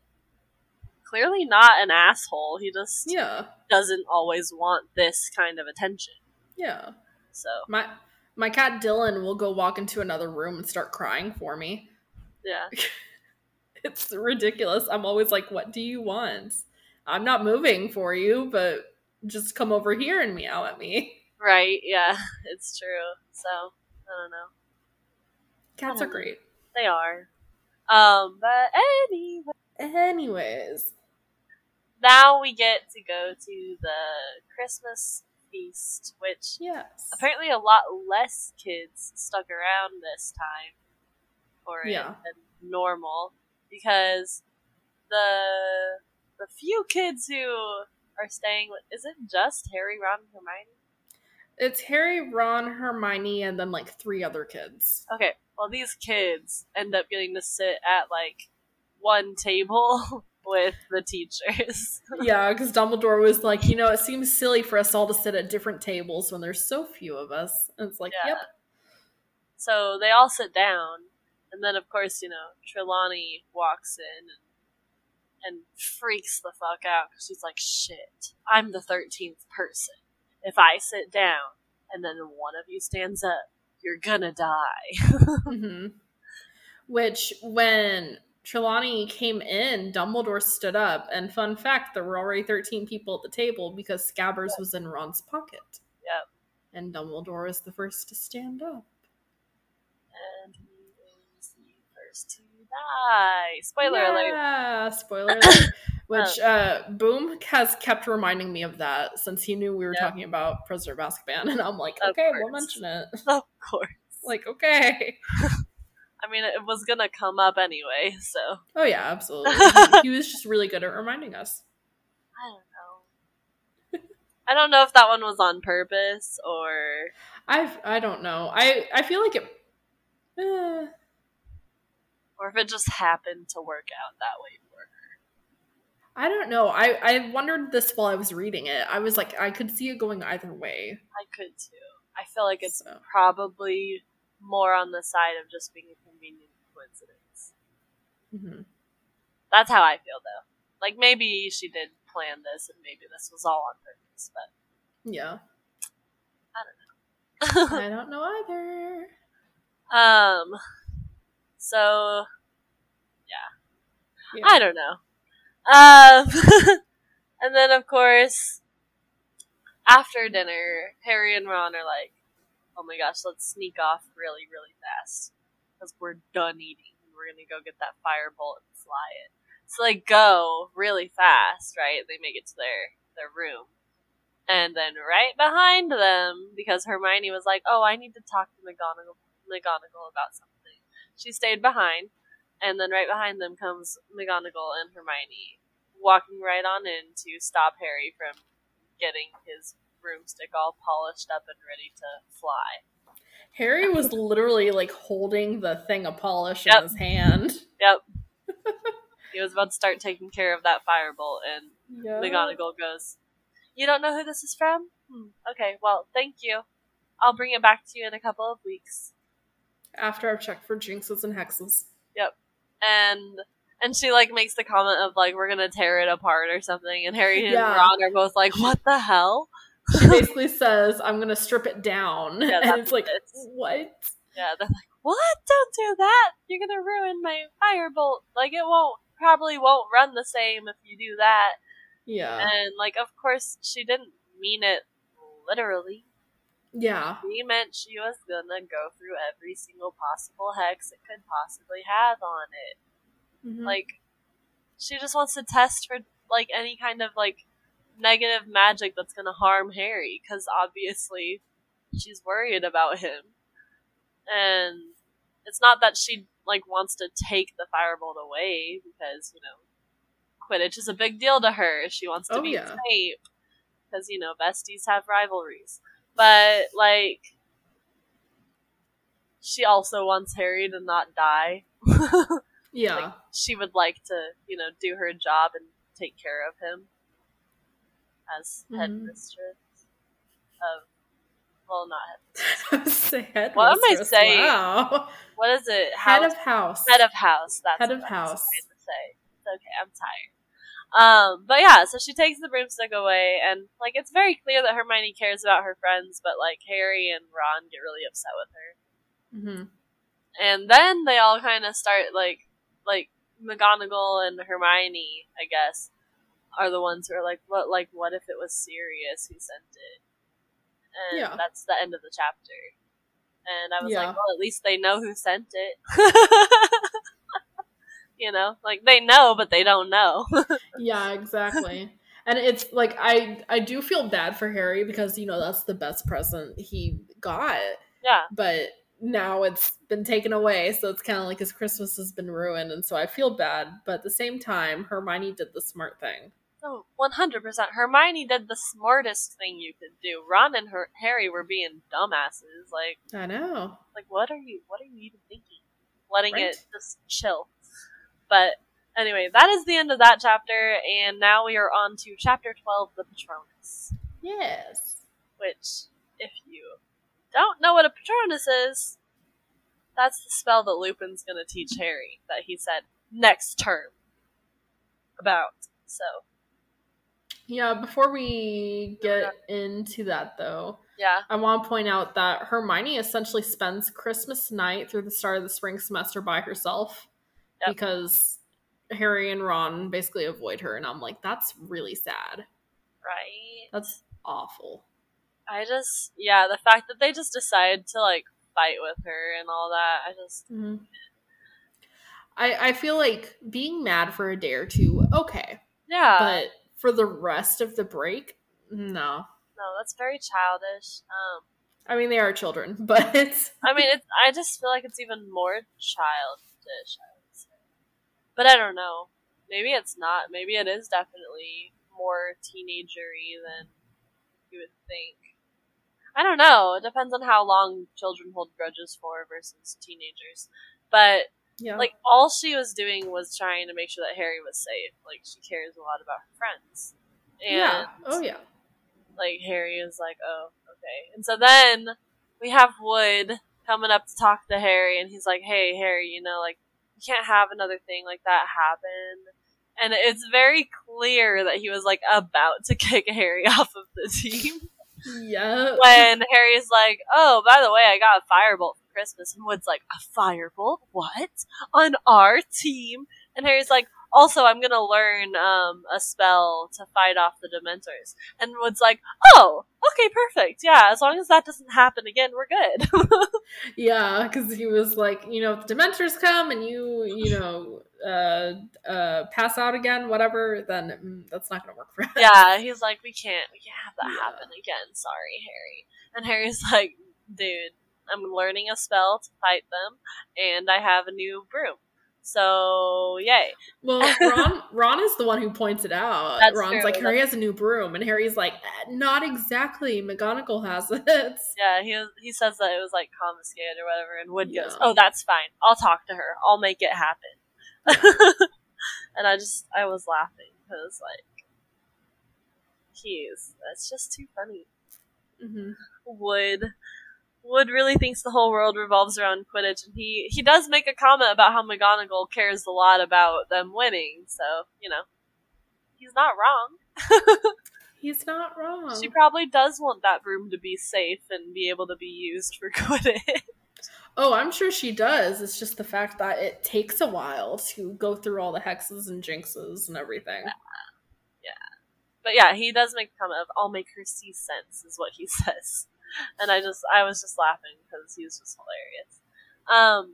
clearly not an asshole. He just doesn't always want this kind of attention. Yeah. So my cat Dylan will go walk into another room and start crying for me. Yeah. It's ridiculous. I'm always like, what do you want? I'm not moving for you, but just come over here and meow at me. Right, yeah, it's true. So, I don't know. Cats are great. They are. But anyway. Anyways. Now we get to go to the Christmas feast, which apparently a lot less kids stuck around this time than normal, because the few kids who are staying with, is it just Harry, Ron, and Hermione? It's Harry, Ron, Hermione, and then, like, three other kids. Okay, well, these kids end up getting to sit at, like, one table with the teachers. Yeah, because Dumbledore was like, you know, it seems silly for us all to sit at different tables when there's so few of us. And it's like, yep. So they all sit down, and then, of course, you know, Trelawney walks in and freaks the fuck out, because she's like, shit, I'm the 13th person. If I sit down and then one of you stands up, you're gonna die. Mm-hmm. Which, when Trelawney came in, Dumbledore stood up. And fun fact, there were already 13 people at the table because Scabbers was in Ron's pocket. Yep. And Dumbledore was the first to stand up. And he was the first to die. Spoiler alert. Yeah, spoiler alert. Which, Boom has kept reminding me of that since he knew we were talking about Prisoner of Azkaban, and I'm like, okay, we'll mention it. Of course. Like, okay. I mean, it was gonna come up anyway, so. Oh yeah, absolutely. He was just really good at reminding us. I don't know if that one was on purpose, or... I don't know. I feel like it... Or if it just happened to work out that way. I don't know. I wondered this while I was reading it. I was like, I could see it going either way. I could too. I feel like it's probably more on the side of just being a convenient coincidence. Mm-hmm. That's how I feel, though. Like, maybe she did plan this, and maybe this was all on purpose, but... Yeah. I don't know. I don't know either. So, yeah. I don't know. And then, of course, after dinner, Harry and Ron are like, oh my gosh, let's sneak off really, really fast, because we're done eating, and we're gonna go get that firebolt and fly it. So they go really fast, right? They make it to their room. And then right behind them, because Hermione was like, oh, I need to talk to McGonagall about something. She stayed behind. And then right behind them comes McGonagall and Hermione, walking right on in to stop Harry from getting his broomstick all polished up and ready to fly. Harry was literally, like, holding the thing of polish in his hand. Yep. He was about to start taking care of that firebolt, and McGonagall goes, you don't know who this is from? Okay, well, thank you. I'll bring it back to you in a couple of weeks. After I've checked for jinxes and hexes. Yep. And And she, like, makes the comment of, like, we're gonna tear it apart or something. And Harry and Ron are both like, what the hell? She basically says, I'm gonna strip it down. Yeah, and it's like, what? Yeah, they're like, what? Don't do that! You're gonna ruin my Firebolt. Like, it probably won't run the same if you do that. Yeah. And, like, of course, she didn't mean it literally. Yeah. She meant she was gonna go through every single possible hex it could possibly have on it. Mm-hmm. Like, she just wants to test for, like, any kind of, like, negative magic that's gonna harm Harry, because obviously she's worried about him. And it's not that she, like, wants to take the Firebolt away, because, you know, Quidditch is a big deal to her. She wants to be safe, because, you know, besties have rivalries. But, like, she also wants Harry to not die. Yeah. Like, she would like to, you know, do her job and take care of him as headmistress of... Well, not headmistress. Headmistress. What am I saying? Wow. What is it? Head of house. Head of house. That's head of house. I was trying to say. It's okay, I'm tired. But yeah, so she takes the broomstick away, and, like, it's very clear that Hermione cares about her friends, but, like, Harry and Ron get really upset with her. Mm-hmm. And then they all kind of start, like, McGonagall and Hermione, I guess, are the ones who are like, what if it was Sirius who sent it? And that's the end of the chapter. And I was like, well, at least they know who sent it. You know? Like, they know, but they don't know. Yeah, exactly. And it's, like, I do feel bad for Harry because, you know, that's the best present he got. Yeah. But... now it's been taken away, so it's kind of like his Christmas has been ruined, and so I feel bad, but at the same time, Hermione did the smart thing. Oh, 100%. Hermione did the smartest thing you could do. Ron and Harry were being dumbasses. Like, I know. Like, what are you even thinking? Letting it just chill. But anyway, that is the end of that chapter, and now we are on to chapter 12, the Patronus. Yes. Which, if you... don't know what a Patronus is, that's the spell that Lupin's gonna teach Harry that he said next term about. So yeah, before we get into that though, I want to point out that Hermione essentially spends Christmas night through the start of the spring semester by herself because Harry and Ron basically avoid her, and I'm like, that's really sad. Right? That's awful. I just, the fact that they just decided to, like, fight with her and all that, I just... Mm-hmm. I feel like being mad for a day or two, okay. Yeah. But for the rest of the break, no. No, that's very childish. I mean, they are children, but it's... I mean, I just feel like it's even more childish, I would say. But I don't know. Maybe it's not. Maybe it is definitely more teenagery than you would think. I don't know. It depends on how long children hold grudges for versus teenagers. But, like, all she was doing was trying to make sure that Harry was safe. Like, she cares a lot about her friends. And, like, Harry is like, oh, okay. And so then we have Wood coming up to talk to Harry, and he's like, hey, Harry, you know, like, you can't have another thing like that happen. And it's very clear that he was, like, about to kick Harry off of the team. Yeah. When Harry's like, oh, by the way, I got a Firebolt for Christmas. And Wood's like, a Firebolt? What? On our team? And Harry's like, also, I'm going to learn a spell to fight off the Dementors. And Wood's like, oh, okay, perfect. Yeah, as long as that doesn't happen again, we're good. Yeah, because he was like, you know, if the Dementors come and you know, pass out again, whatever, then that's not going to work for us. Yeah, he's like, we can't have that happen again. Sorry, Harry. And Harry's like, dude, I'm learning a spell to fight them, and I have a new broom. So, yay. Well, Ron is the one who points it out. That's Ron's true. Like, Harry has a new broom. And Harry's like, not exactly. McGonagall has it. Yeah, he says that it was, like, confiscated or whatever. And Wood goes, oh, that's fine. I'll talk to her. I'll make it happen. And I was laughing. Because, like, that's just too funny. Mm-hmm. Wood. Wood really thinks the whole world revolves around Quidditch, and he does make a comment about how McGonagall cares a lot about them winning, so, you know, he's not wrong. He's not wrong. She probably does want that broom to be safe and be able to be used for Quidditch. Oh, I'm sure she does. It's just the fact that it takes a while to go through all the hexes and jinxes and everything. Yeah. But yeah, he does make a comment of, I'll make her see sense, is what he says. And I was just laughing because he was just hilarious.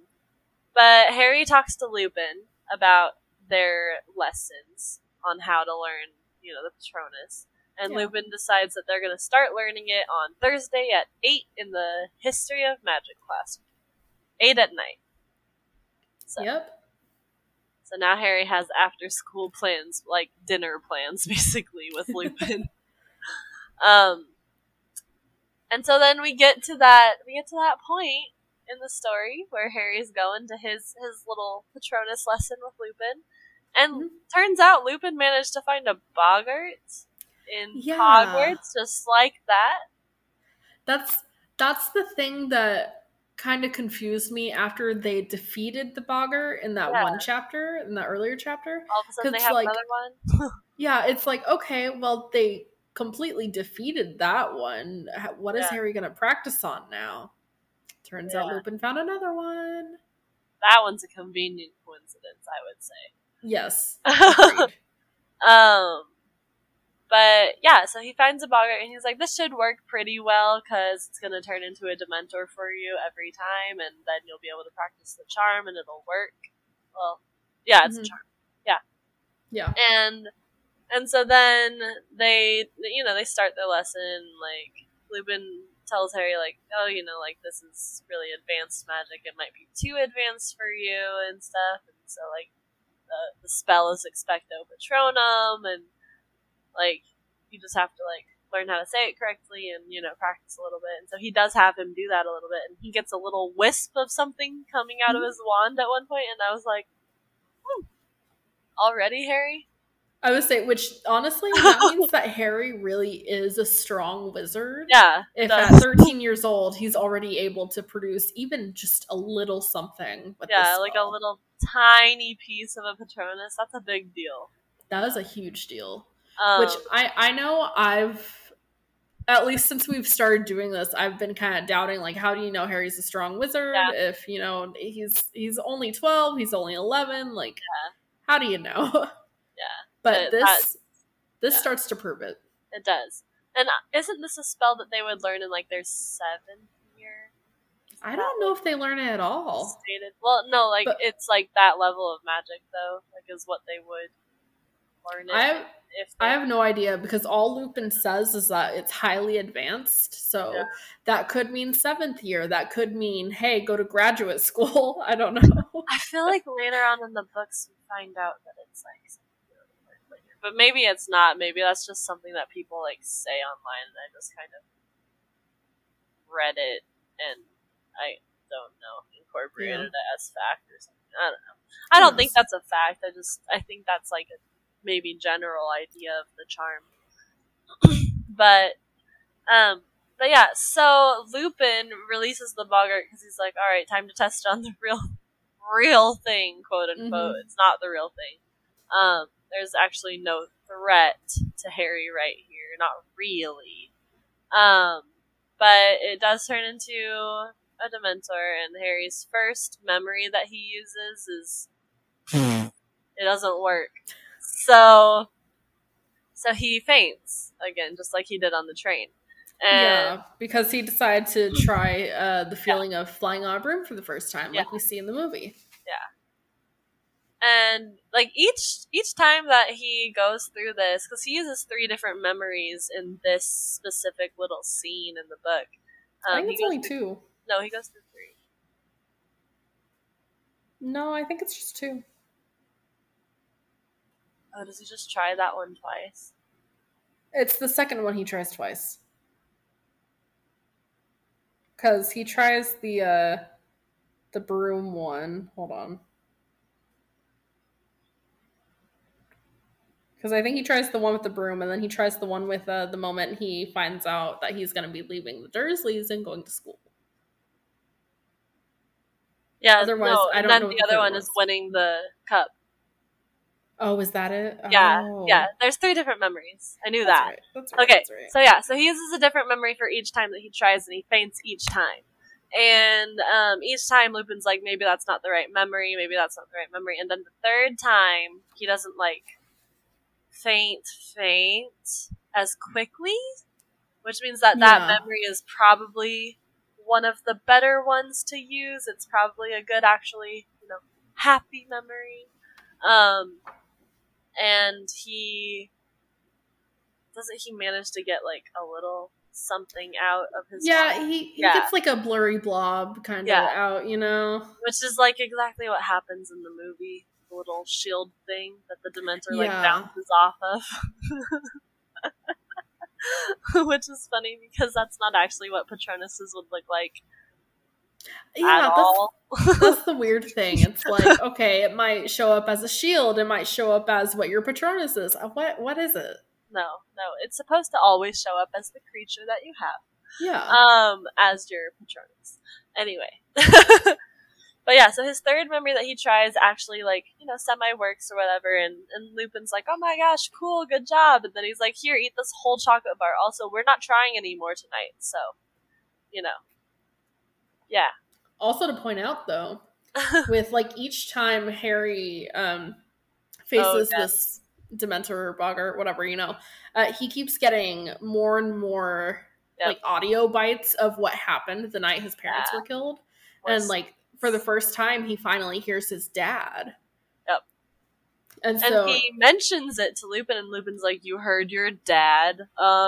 But Harry talks to Lupin about their lessons on how to learn, you know, the Patronus. And yeah. Lupin decides that they're going to start learning it on Thursday at 8 in the History of Magic class. 8 at night. So. Yep. So now Harry has after-school plans, like dinner plans, basically, with Lupin. And so then we get to that point in the story where Harry's going to his little Patronus lesson with Lupin. And turns out Lupin managed to find a Boggart in Hogwarts, just like that. That's the thing that kind of confused me after they defeated the Boggart in that one chapter, in the earlier chapter. All of a sudden they have, like, another one. Yeah, it's like, okay, well, they completely defeated that one. What is Harry going to practice on now? Turns out Lupin found another one. That one's a convenient coincidence, I would say. Yes. But yeah, so he finds a Boggart and he's like, this should work pretty well because it's going to turn into a Dementor for you every time, and then you'll be able to practice the charm and it'll work. Well, yeah, it's a charm. Yeah. Yeah. And so then they start their lesson. Like, Lupin tells Harry, like, oh, you know, like, this is really advanced magic. It might be too advanced for you and stuff. And so, like, the spell is Expecto Patronum, and, like, you just have to, like, learn how to say it correctly and, you know, practice a little bit. And so he does have him do that a little bit, and he gets a little wisp of something coming out of his wand at one point, and I was like, already, Harry? I would say, which honestly, that means that Harry really is a strong wizard. Yeah. If at 13 years old, he's already able to produce even just a little something. With this spell. Like a little tiny piece of a Patronus. That's a big deal. That is a huge deal. Which I know I've, at least since we've started doing this, I've been kind of doubting, like, how do you know Harry's a strong wizard? Yeah. If, you know, he's only 12, he's only 11. Like, how do you know? Yeah. But this starts to prove it. It does. And isn't this a spell that they would learn in, like, their 7th year? I don't know if they learn it at all. Stated? Well, no, like, but it's, like, that level of magic, though, like, is what they would learn it. I have no idea, because all Lupin says is that it's highly advanced, so that could mean 7th year. That could mean, hey, go to graduate school. I don't know. I feel like later on in the books we find out that it's, like, but maybe it's not. Maybe that's just something that people, like, say online, and I just kind of read it, and I don't know, incorporated it as fact or something. I don't know. I don't think that's a fact. I think that's, like, a maybe general idea of the charm. But yeah, so Lupin releases the Boggart because he's like, all right, time to test on the real thing, quote unquote. It's not the real thing. There's actually no threat to Harry right here. Not really. But it does turn into a Dementor, and Harry's first memory that he uses is... it doesn't work. So he faints, again, just like he did on the train. And because he decided to try the feeling of flying on a broom for the first time, like we see in the movie. Yeah. And, like, each time that he goes through this, because he uses 3 different memories in this specific little scene in the book. I think it's only 2. No, he goes through 3. No, I think it's just 2. Oh, does he just try that one twice? It's the second one he tries twice. Because he tries the broom one. Hold on. Because I think he tries the one with the broom, and then he tries the one with the moment he finds out that he's going to be leaving the Dursleys and going to school. Yeah, otherwise no, I don't know. And then the other one is winning the cup. Oh, is that it? Oh. Yeah. There's three different memories. I knew that. That's right. Okay, that's right. So he uses a different memory for each time that he tries, and he faints each time. And each time Lupin's like, maybe that's not the right memory. And then the third time, he doesn't like faint as quickly, which means that memory is probably one of the better ones to use. It's probably a good, actually, happy memory. And he doesn't. He manage to get like a little something out of his. Yeah, he gets like a blurry blob kind of out, Which is like exactly what happens in the movie. The little shield thing that the Dementor like bounces off of, which is funny because that's not actually what Patronuses would look like. Yeah, that's the weird thing. It's like, okay, it might show up as a shield. It might show up as what your Patronus is. What is it? No. It's supposed to always show up as the creature that you have. Yeah. As your Patronus. Anyway. But yeah, so his third memory that he tries actually like, semi-works or whatever. And Lupin's like, oh my gosh, cool, good job. And then he's like, here, eat this whole chocolate bar. Also, we're not trying anymore tonight. So, Yeah. Also to point out, though, with, like, each time Harry faces this Dementor or Boggart, whatever, he keeps getting more and more, like, audio bites of what happened the night his parents were killed. And, like, for the first time, he finally hears his dad. Yep. And so he mentions it to Lupin, and Lupin's like, you heard your dad?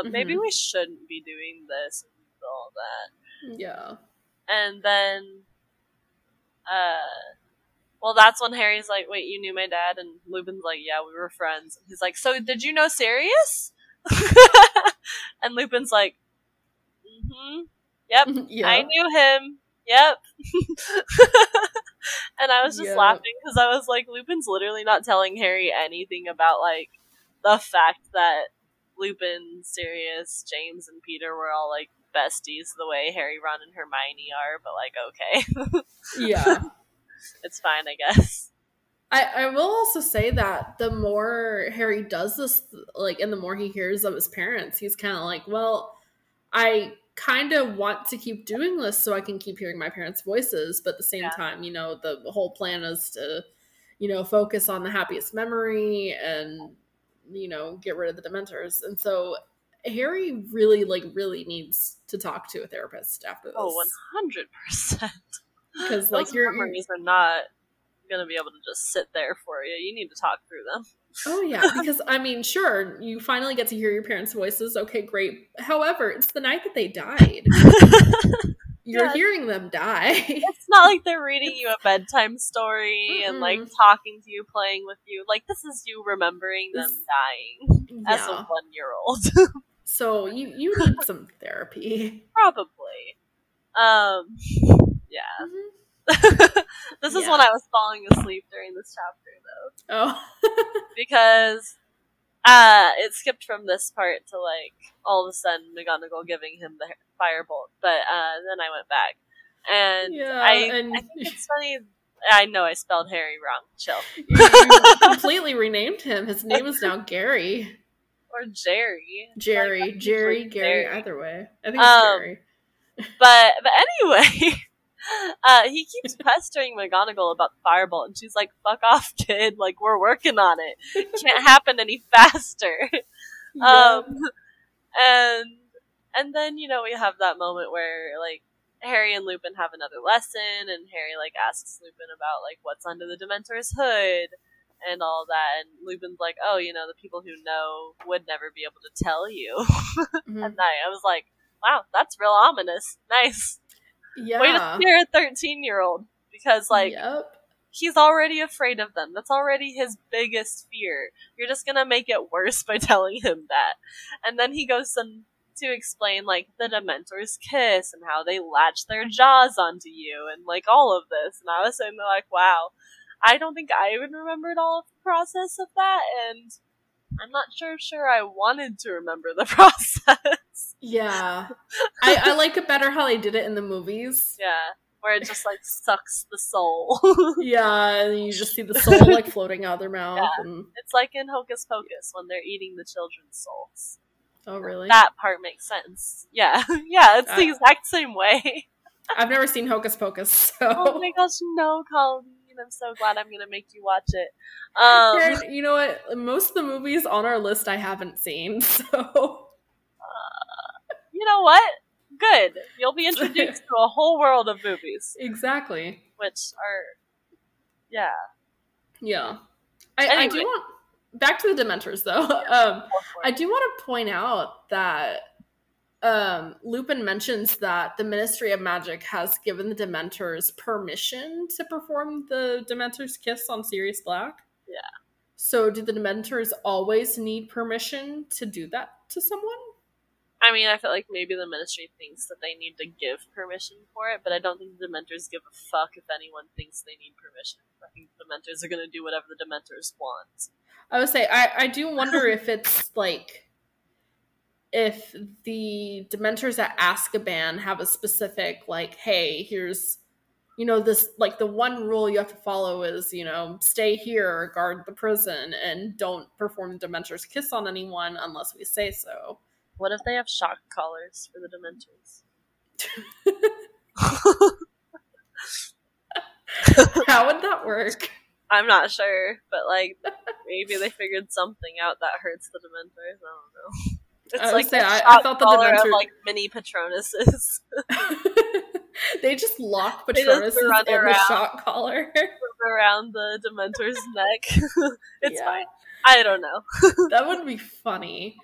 Maybe we shouldn't be doing this and all that. Yeah. And then, that's when Harry's like, wait, you knew my dad? And Lupin's like, yeah, we were friends. And he's like, so did you know Sirius? And Lupin's like, yep, yeah. I knew him. Yep. And I was just laughing because I was like, Lupin's literally not telling Harry anything about, like, the fact that Lupin, Sirius, James, and Peter were all, like, besties the way Harry, Ron, and Hermione are, but like, okay. Yeah. It's fine, I guess. I will also say that the more Harry does this, like, and the more he hears of his parents, he's kind of like, well, I kind of want to keep doing this so I can keep hearing my parents' voices, but at the same time, the whole plan is to, focus on the happiest memory and, get rid of the Dementors. And so Harry really needs to talk to a therapist after this. Oh, 100%. Because like your memories are not gonna be able to just sit there for you. You need to talk through them. Oh yeah, because I mean, sure, you finally get to hear your parents' voices. Okay, great. However, it's the night that they died. You're hearing them die. It's not like they're reading you a bedtime story and like talking to you, playing with you. Like this is you remembering them dying as a 1-year-old. So you need some therapy. Probably. This is when I was falling asleep during this chapter, though. Oh. Because it skipped from this part to, like, all of a sudden McGonagall giving him the firebolt. But then I went back. And I think it's funny. I know I spelled Harry wrong. Chill. You completely renamed him. His name is now Gary. Or Jerry. Jerry, either way. I think it's Jerry. But anyway, he keeps pestering McGonagall about the firebolt, and she's like, fuck off, kid. Like, we're working on it. It can't happen any faster. Yeah. And then, we have that moment where, like, Harry and Lupin have another lesson, and Harry, like, asks Lupin about, like, what's under the Dementor's hood. And all that, and Lupin's like, oh, the people who know would never be able to tell you. And I was like, wow, that's real ominous. Nice. Yeah. Way to scare a 13-year-old. Because, like, he's already afraid of them. That's already his biggest fear. You're just going to make it worse by telling him that. And then he goes to explain, like, the Dementor's kiss and how they latch their jaws onto you and, like, all of this. And I was sitting there like, wow. I don't think I even remembered all of the process of that, and I'm not sure I wanted to remember the process. Yeah. I like it better how they did it in the movies. Yeah. where it just, like, sucks the soul. Yeah, and you just see the soul, like, floating out of their mouth. Yeah. And... it's like in Hocus Pocus when they're eating the children's souls. Oh, really? That part makes sense. Yeah. Yeah, it's the exact same way. I've never seen Hocus Pocus, so... Oh my gosh, no, Colleen. I'm so glad I'm going to make you watch it. Karen, you know what? Most of the movies on our list I haven't seen, so... you know what? Good. You'll be introduced to a whole world of movies. Exactly. Which are... yeah. Yeah. Anyway. I do want... back to the Dementors, though. I do want to point out that Lupin mentions that the Ministry of Magic has given the Dementors permission to perform the Dementor's kiss on Sirius Black. Yeah. So do the Dementors always need permission to do that to someone? I mean, I feel like maybe the Ministry thinks that they need to give permission for it, but I don't think the Dementors give a fuck if anyone thinks they need permission. I think the Dementors are going to do whatever the Dementors want. I would say, I do wonder if it's, like, if the Dementors at Azkaban have a specific, like, hey, here's, you know, this, like, the one rule you have to follow is, you know, stay here, guard the prison, and don't perform the Dementor's kiss on anyone unless we say so. What if they have shock collars for the Dementors? How would that work? I'm not sure, but, like, maybe they figured something out that hurts the Dementors. I don't know. It's like a shock collar of, like, mini Patronuses. They just lock Patronuses in the shock collar. Around the Dementor's neck. It's fine. I don't know. That would be funny.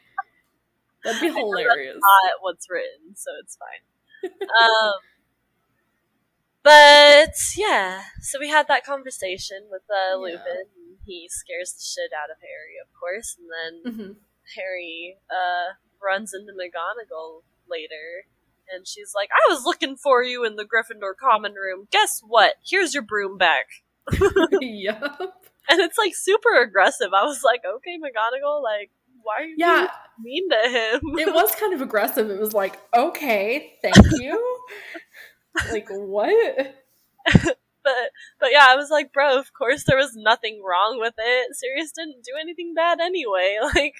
That'd be hilarious. That's not what's written, so it's fine. But yeah, so we had that conversation with Lupin. And he scares the shit out of Harry, of course, and then Harry runs into McGonagall later, and she's like, "I was looking for you in the Gryffindor common room. Guess what? Here's your broom back." Yup. And it's like super aggressive. I was like, "Okay, McGonagall, like." Why are you mean to him? It was kind of aggressive. It was like, okay, thank you. Like, what? But yeah, I was like, bro, of course there was nothing wrong with it. Sirius didn't do anything bad anyway. Like,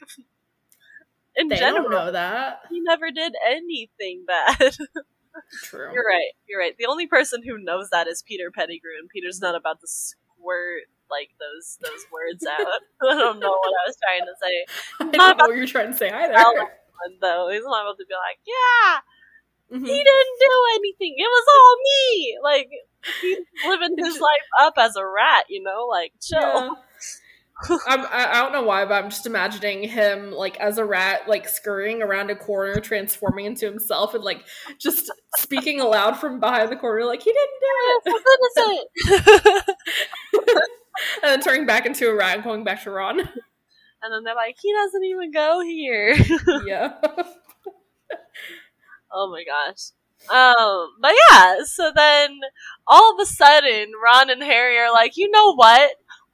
in general, don't know that. He never did anything bad. True. You're right. The only person who knows that is Peter Pettigrew, and Peter's not about to squirt like those words out. I don't know what I was trying to say. I don't know what you're trying to say either. Though he's not able to be like, he didn't do anything. It was all me. Like, he's living his life up as a rat. You know, like, chill. Yeah. I don't know why, but I'm just imagining him, like, as a rat, like, scurrying around a corner, transforming into himself, and, like, just speaking aloud from behind the corner, like, he didn't do it. And then turning back into a rat and going back to Ron. And then they're like, he doesn't even go here. Yeah. Oh my gosh. But yeah, so then all of a sudden, Ron and Harry are like, you know what?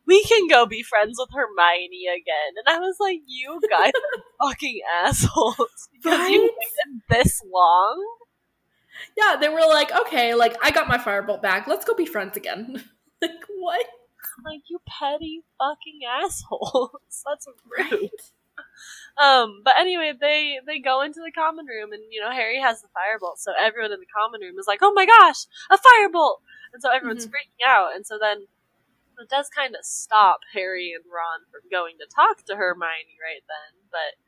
We can go be friends with Hermione again. And I was like, you guys are fucking assholes. Because you waited this long? Yeah, they were like, okay, like, I got my Firebolt back. Let's go be friends again. Like, what? Like, you petty fucking assholes. That's rude. But anyway, they go into the common room, and, you know, Harry has the Firebolt, so everyone in the common room is like, oh my gosh, a Firebolt! And so everyone's freaking out, and so then it does kind of stop Harry and Ron from going to talk to Hermione right then, but,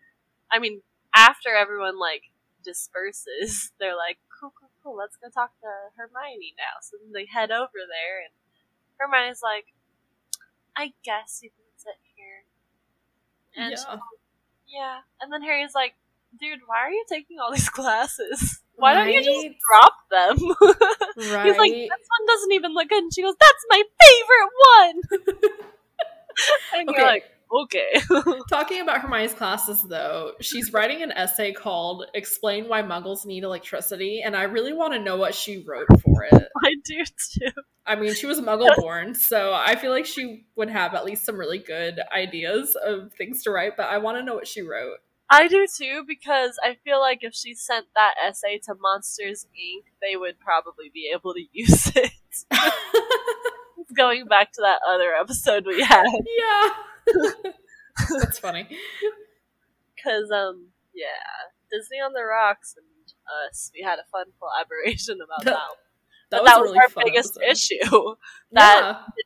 I mean, after everyone, like, disperses, they're like, cool, let's go talk to Hermione now. So then they head over there, and Hermione's like, I guess you can sit here. And yeah. And then Harry's like, dude, why are you taking all these classes? Why don't you just drop them? Right. He's like, this one doesn't even look good. And she goes, that's my favorite one! And you're like, okay. Talking about Hermione's classes, though, she's writing an essay called Explain Why Muggles Need Electricity, and I really want to know what she wrote for it. I do, too. I mean, she was Muggle-born, so I feel like she would have at least some really good ideas of things to write, but I want to know what she wrote. I do too, because I feel like if she sent that essay to Monsters, Inc., they would probably be able to use it. Going back to that other episode we had. Yeah. That's funny. Because, yeah, Disney on the Rocks and us, we had a fun collaboration about that. That was our really biggest issue. That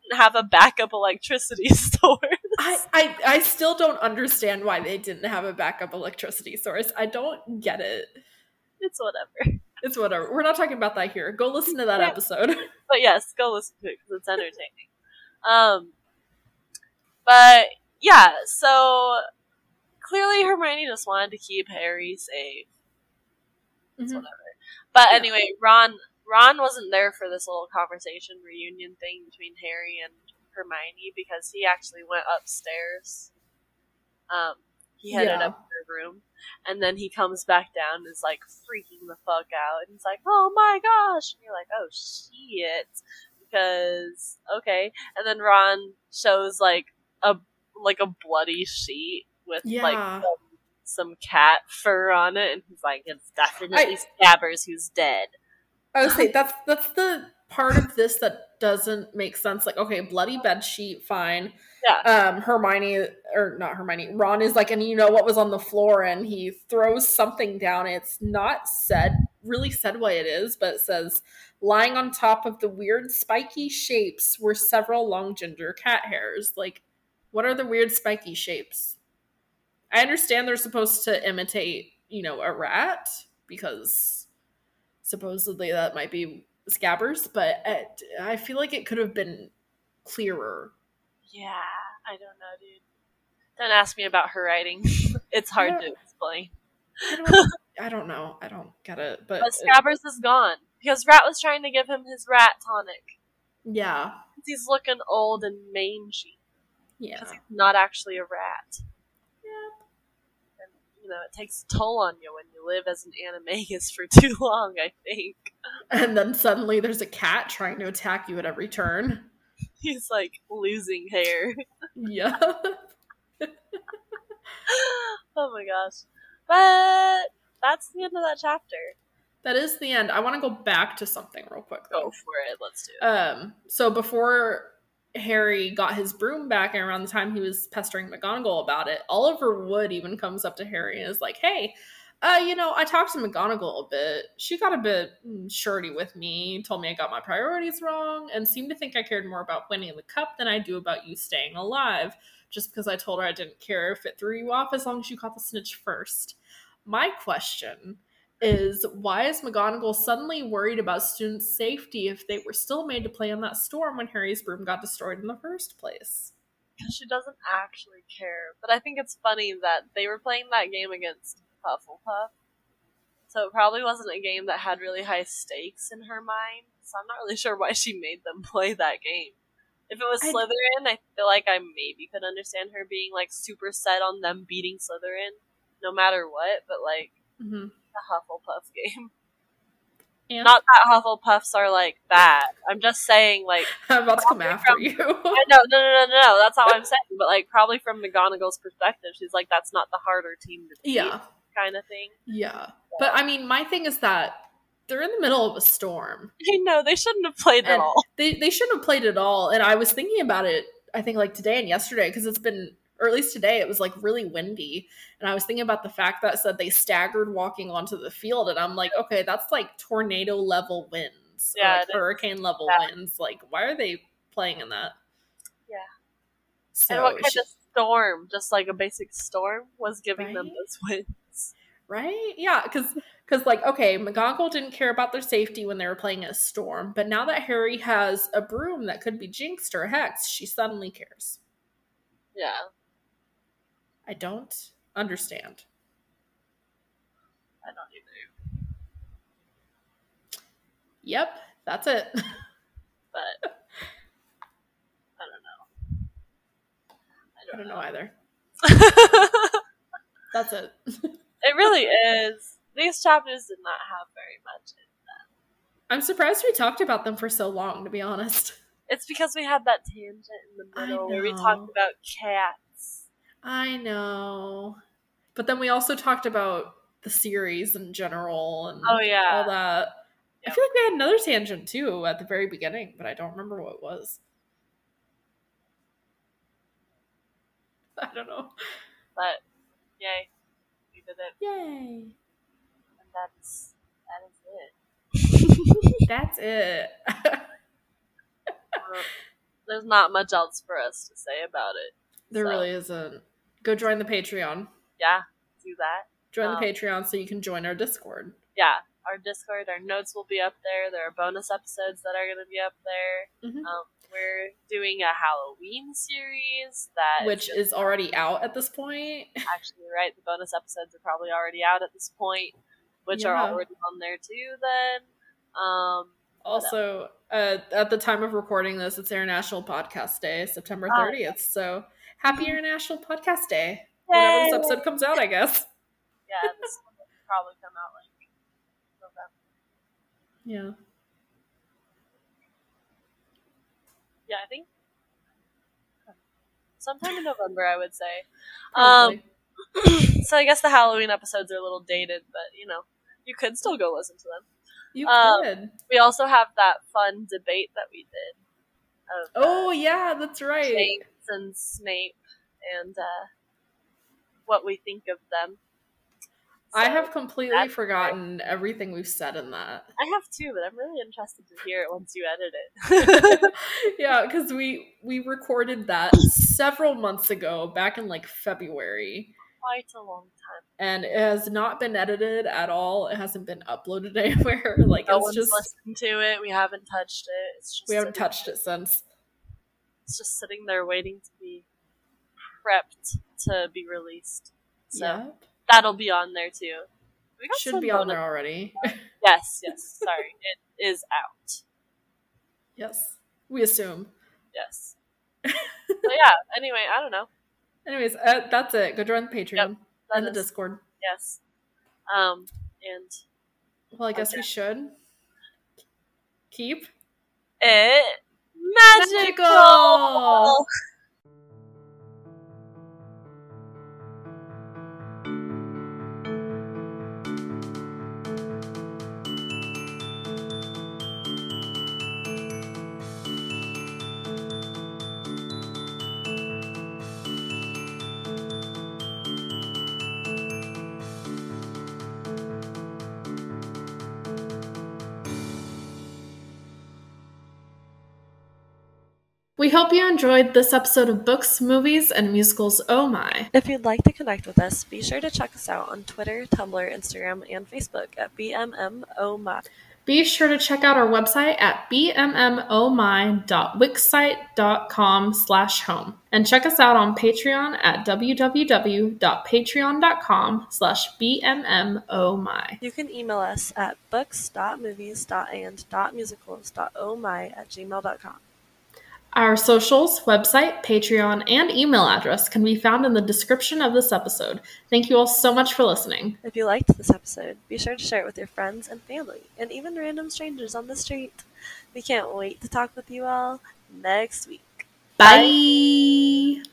didn't have a backup electricity source. I still don't understand why they didn't have a backup electricity source. I don't get it. It's whatever. We're not talking about that here. Go listen to that episode. But yes, go listen to it because it's entertaining. But yeah, so clearly Hermione just wanted to keep Harry safe. It's whatever. But anyway, Ron wasn't there for this little conversation reunion thing between Harry and Hermione because he actually went upstairs. He headed up to their room, and then he comes back down and is like freaking the fuck out, and he's like, "Oh my gosh!" And you're like, "Oh shit!" Because okay, and then Ron shows like a bloody sheet with some cat fur on it, and he's like, "It's definitely Scabbers who's dead." I would say that's the part of this that doesn't make sense. Like, okay, bloody bedsheet, fine. Yeah. Ron is like, and you know what was on the floor, and he throws something down. It's not really said what it is, but it says, lying on top of the weird spiky shapes were several long ginger cat hairs. Like, what are the weird spiky shapes? I understand they're supposed to imitate, a rat, because supposedly that might be Scabbers, but I feel like it could have been clearer. Yeah, I don't know, dude. Don't ask me about her writing. It's hard to explain. I don't know. I don't get it. But Scabbers is gone because Rat was trying to give him his rat tonic. Yeah. He's looking old and mangy. Yeah. Because he's not actually a rat. It takes a toll on you when you live as an animagus for too long, I think. And then suddenly there's a cat trying to attack you at every turn. He's like losing hair. Yeah. Oh my gosh. But that's the end of that chapter. That is the end. I want to go back to something real quick, though. Go for it. Let's do it. So before Harry got his broom back, and around the time he was pestering McGonagall about it, Oliver Wood even comes up to Harry and is like, hey, I talked to McGonagall a bit. She got a bit shirty with me, told me I got my priorities wrong, and seemed to think I cared more about winning the cup than I do about you staying alive, just because I told her I didn't care if it threw you off as long as you caught the snitch first. My question is, why is McGonagall suddenly worried about students' safety if they were still made to play in that storm when Harry's broom got destroyed in the first place? Because she doesn't actually care. But I think it's funny that they were playing that game against Hufflepuff. So it probably wasn't a game that had really high stakes in her mind. So I'm not really sure why she made them play that game. If it was Slytherin, I feel like I maybe could understand her being, super set on them beating Slytherin no matter what. But, the Hufflepuff game. And? Not that Hufflepuffs are like that. I'm just saying, I'm about to come after you. No. That's not what I'm saying. But, probably from McGonagall's perspective, she's like, that's not the harder team to beat. Yeah. Kind of thing. Yeah. But, my thing is that they're in the middle of a storm. No, they shouldn't have played at all. They shouldn't have played at all. And I was thinking about it, I think, today and yesterday, because it's been... Or at least today, it was, really windy. And I was thinking about the fact that said they staggered walking onto the field. And I'm like, okay, that's, tornado-level winds. Yeah. Hurricane-level winds. Why are they playing in that? Yeah. So and what kind of storm, just, a basic storm, was giving them those winds? Right? Yeah, because, okay, McGonagall didn't care about their safety when they were playing in a storm. But now that Harry has a broom that could be jinxed or hexed, she suddenly cares. Yeah. I don't understand. I don't either. Yep, that's it. But I don't know either. That's it. It really is. These chapters did not have very much in them. I'm surprised we talked about them for so long, to be honest. It's because we had that tangent in the middle where we talked about cats. I know. But then we also talked about the series in general and all that. Yeah. I feel like we had another tangent too at the very beginning, but I don't remember what it was. I don't know. But yay. We did it. Yay. And that is it. That's it. There's not much else for us to say about it. There really isn't. Go join the Patreon. Yeah, do that. Join the Patreon so you can join our Discord. Yeah, our Discord, our notes will be up there. There are bonus episodes that are going to be up there. Mm-hmm. We're doing a Halloween series which is already out at this point. Actually, you're right. The bonus episodes are probably already out at this point, which are already on there too then. Also, at the time of recording this, it's International Podcast Day, September 30th. So happy International Podcast Day. Yay! Whenever this episode comes out, I guess. Yeah, this one will probably come out like November. Yeah. Yeah, I think sometime in November, I would say. So I guess the Halloween episodes are a little dated, but you could still go listen to them. You could. We also have that fun debate that we did. Of, yeah, that's right. James and Snape and what we think of them. So I have completely forgotten everything we've said in that. I have too, but I'm really interested to hear it once you edit it. Yeah, because we recorded that several months ago, back in like February. Quite a long time. And it has not been edited at all. It hasn't been uploaded anywhere. Like no one's just listened to it. We haven't touched it. We haven't touched it since. It's just sitting there waiting to be prepped to be released. So. Yeah. That'll be on there too. It should be on there already. Yes. Sorry. It is out. Yes. We assume. Yes. So yeah, anyway, I don't know. Anyways, that's it. Go join the Patreon and the Discord. Yes. I guess we should keep it magical! We hope you enjoyed this episode of Books, Movies, and Musicals Oh My. If you'd like to connect with us, be sure to check us out on Twitter, Tumblr, Instagram, and Facebook at bmmohmy. Be sure to check out our website at bmmohmy.wixsite.com/home. And check us out on Patreon at www.patreon.com/bmmohmy. You can email us at books.movies.and.musicals.ohmy@gmail.com. Our socials, website, Patreon, and email address can be found in the description of this episode. Thank you all so much for listening. If you liked this episode, be sure to share it with your friends and family, and even random strangers on the street. We can't wait to talk with you all next week. Bye! Bye.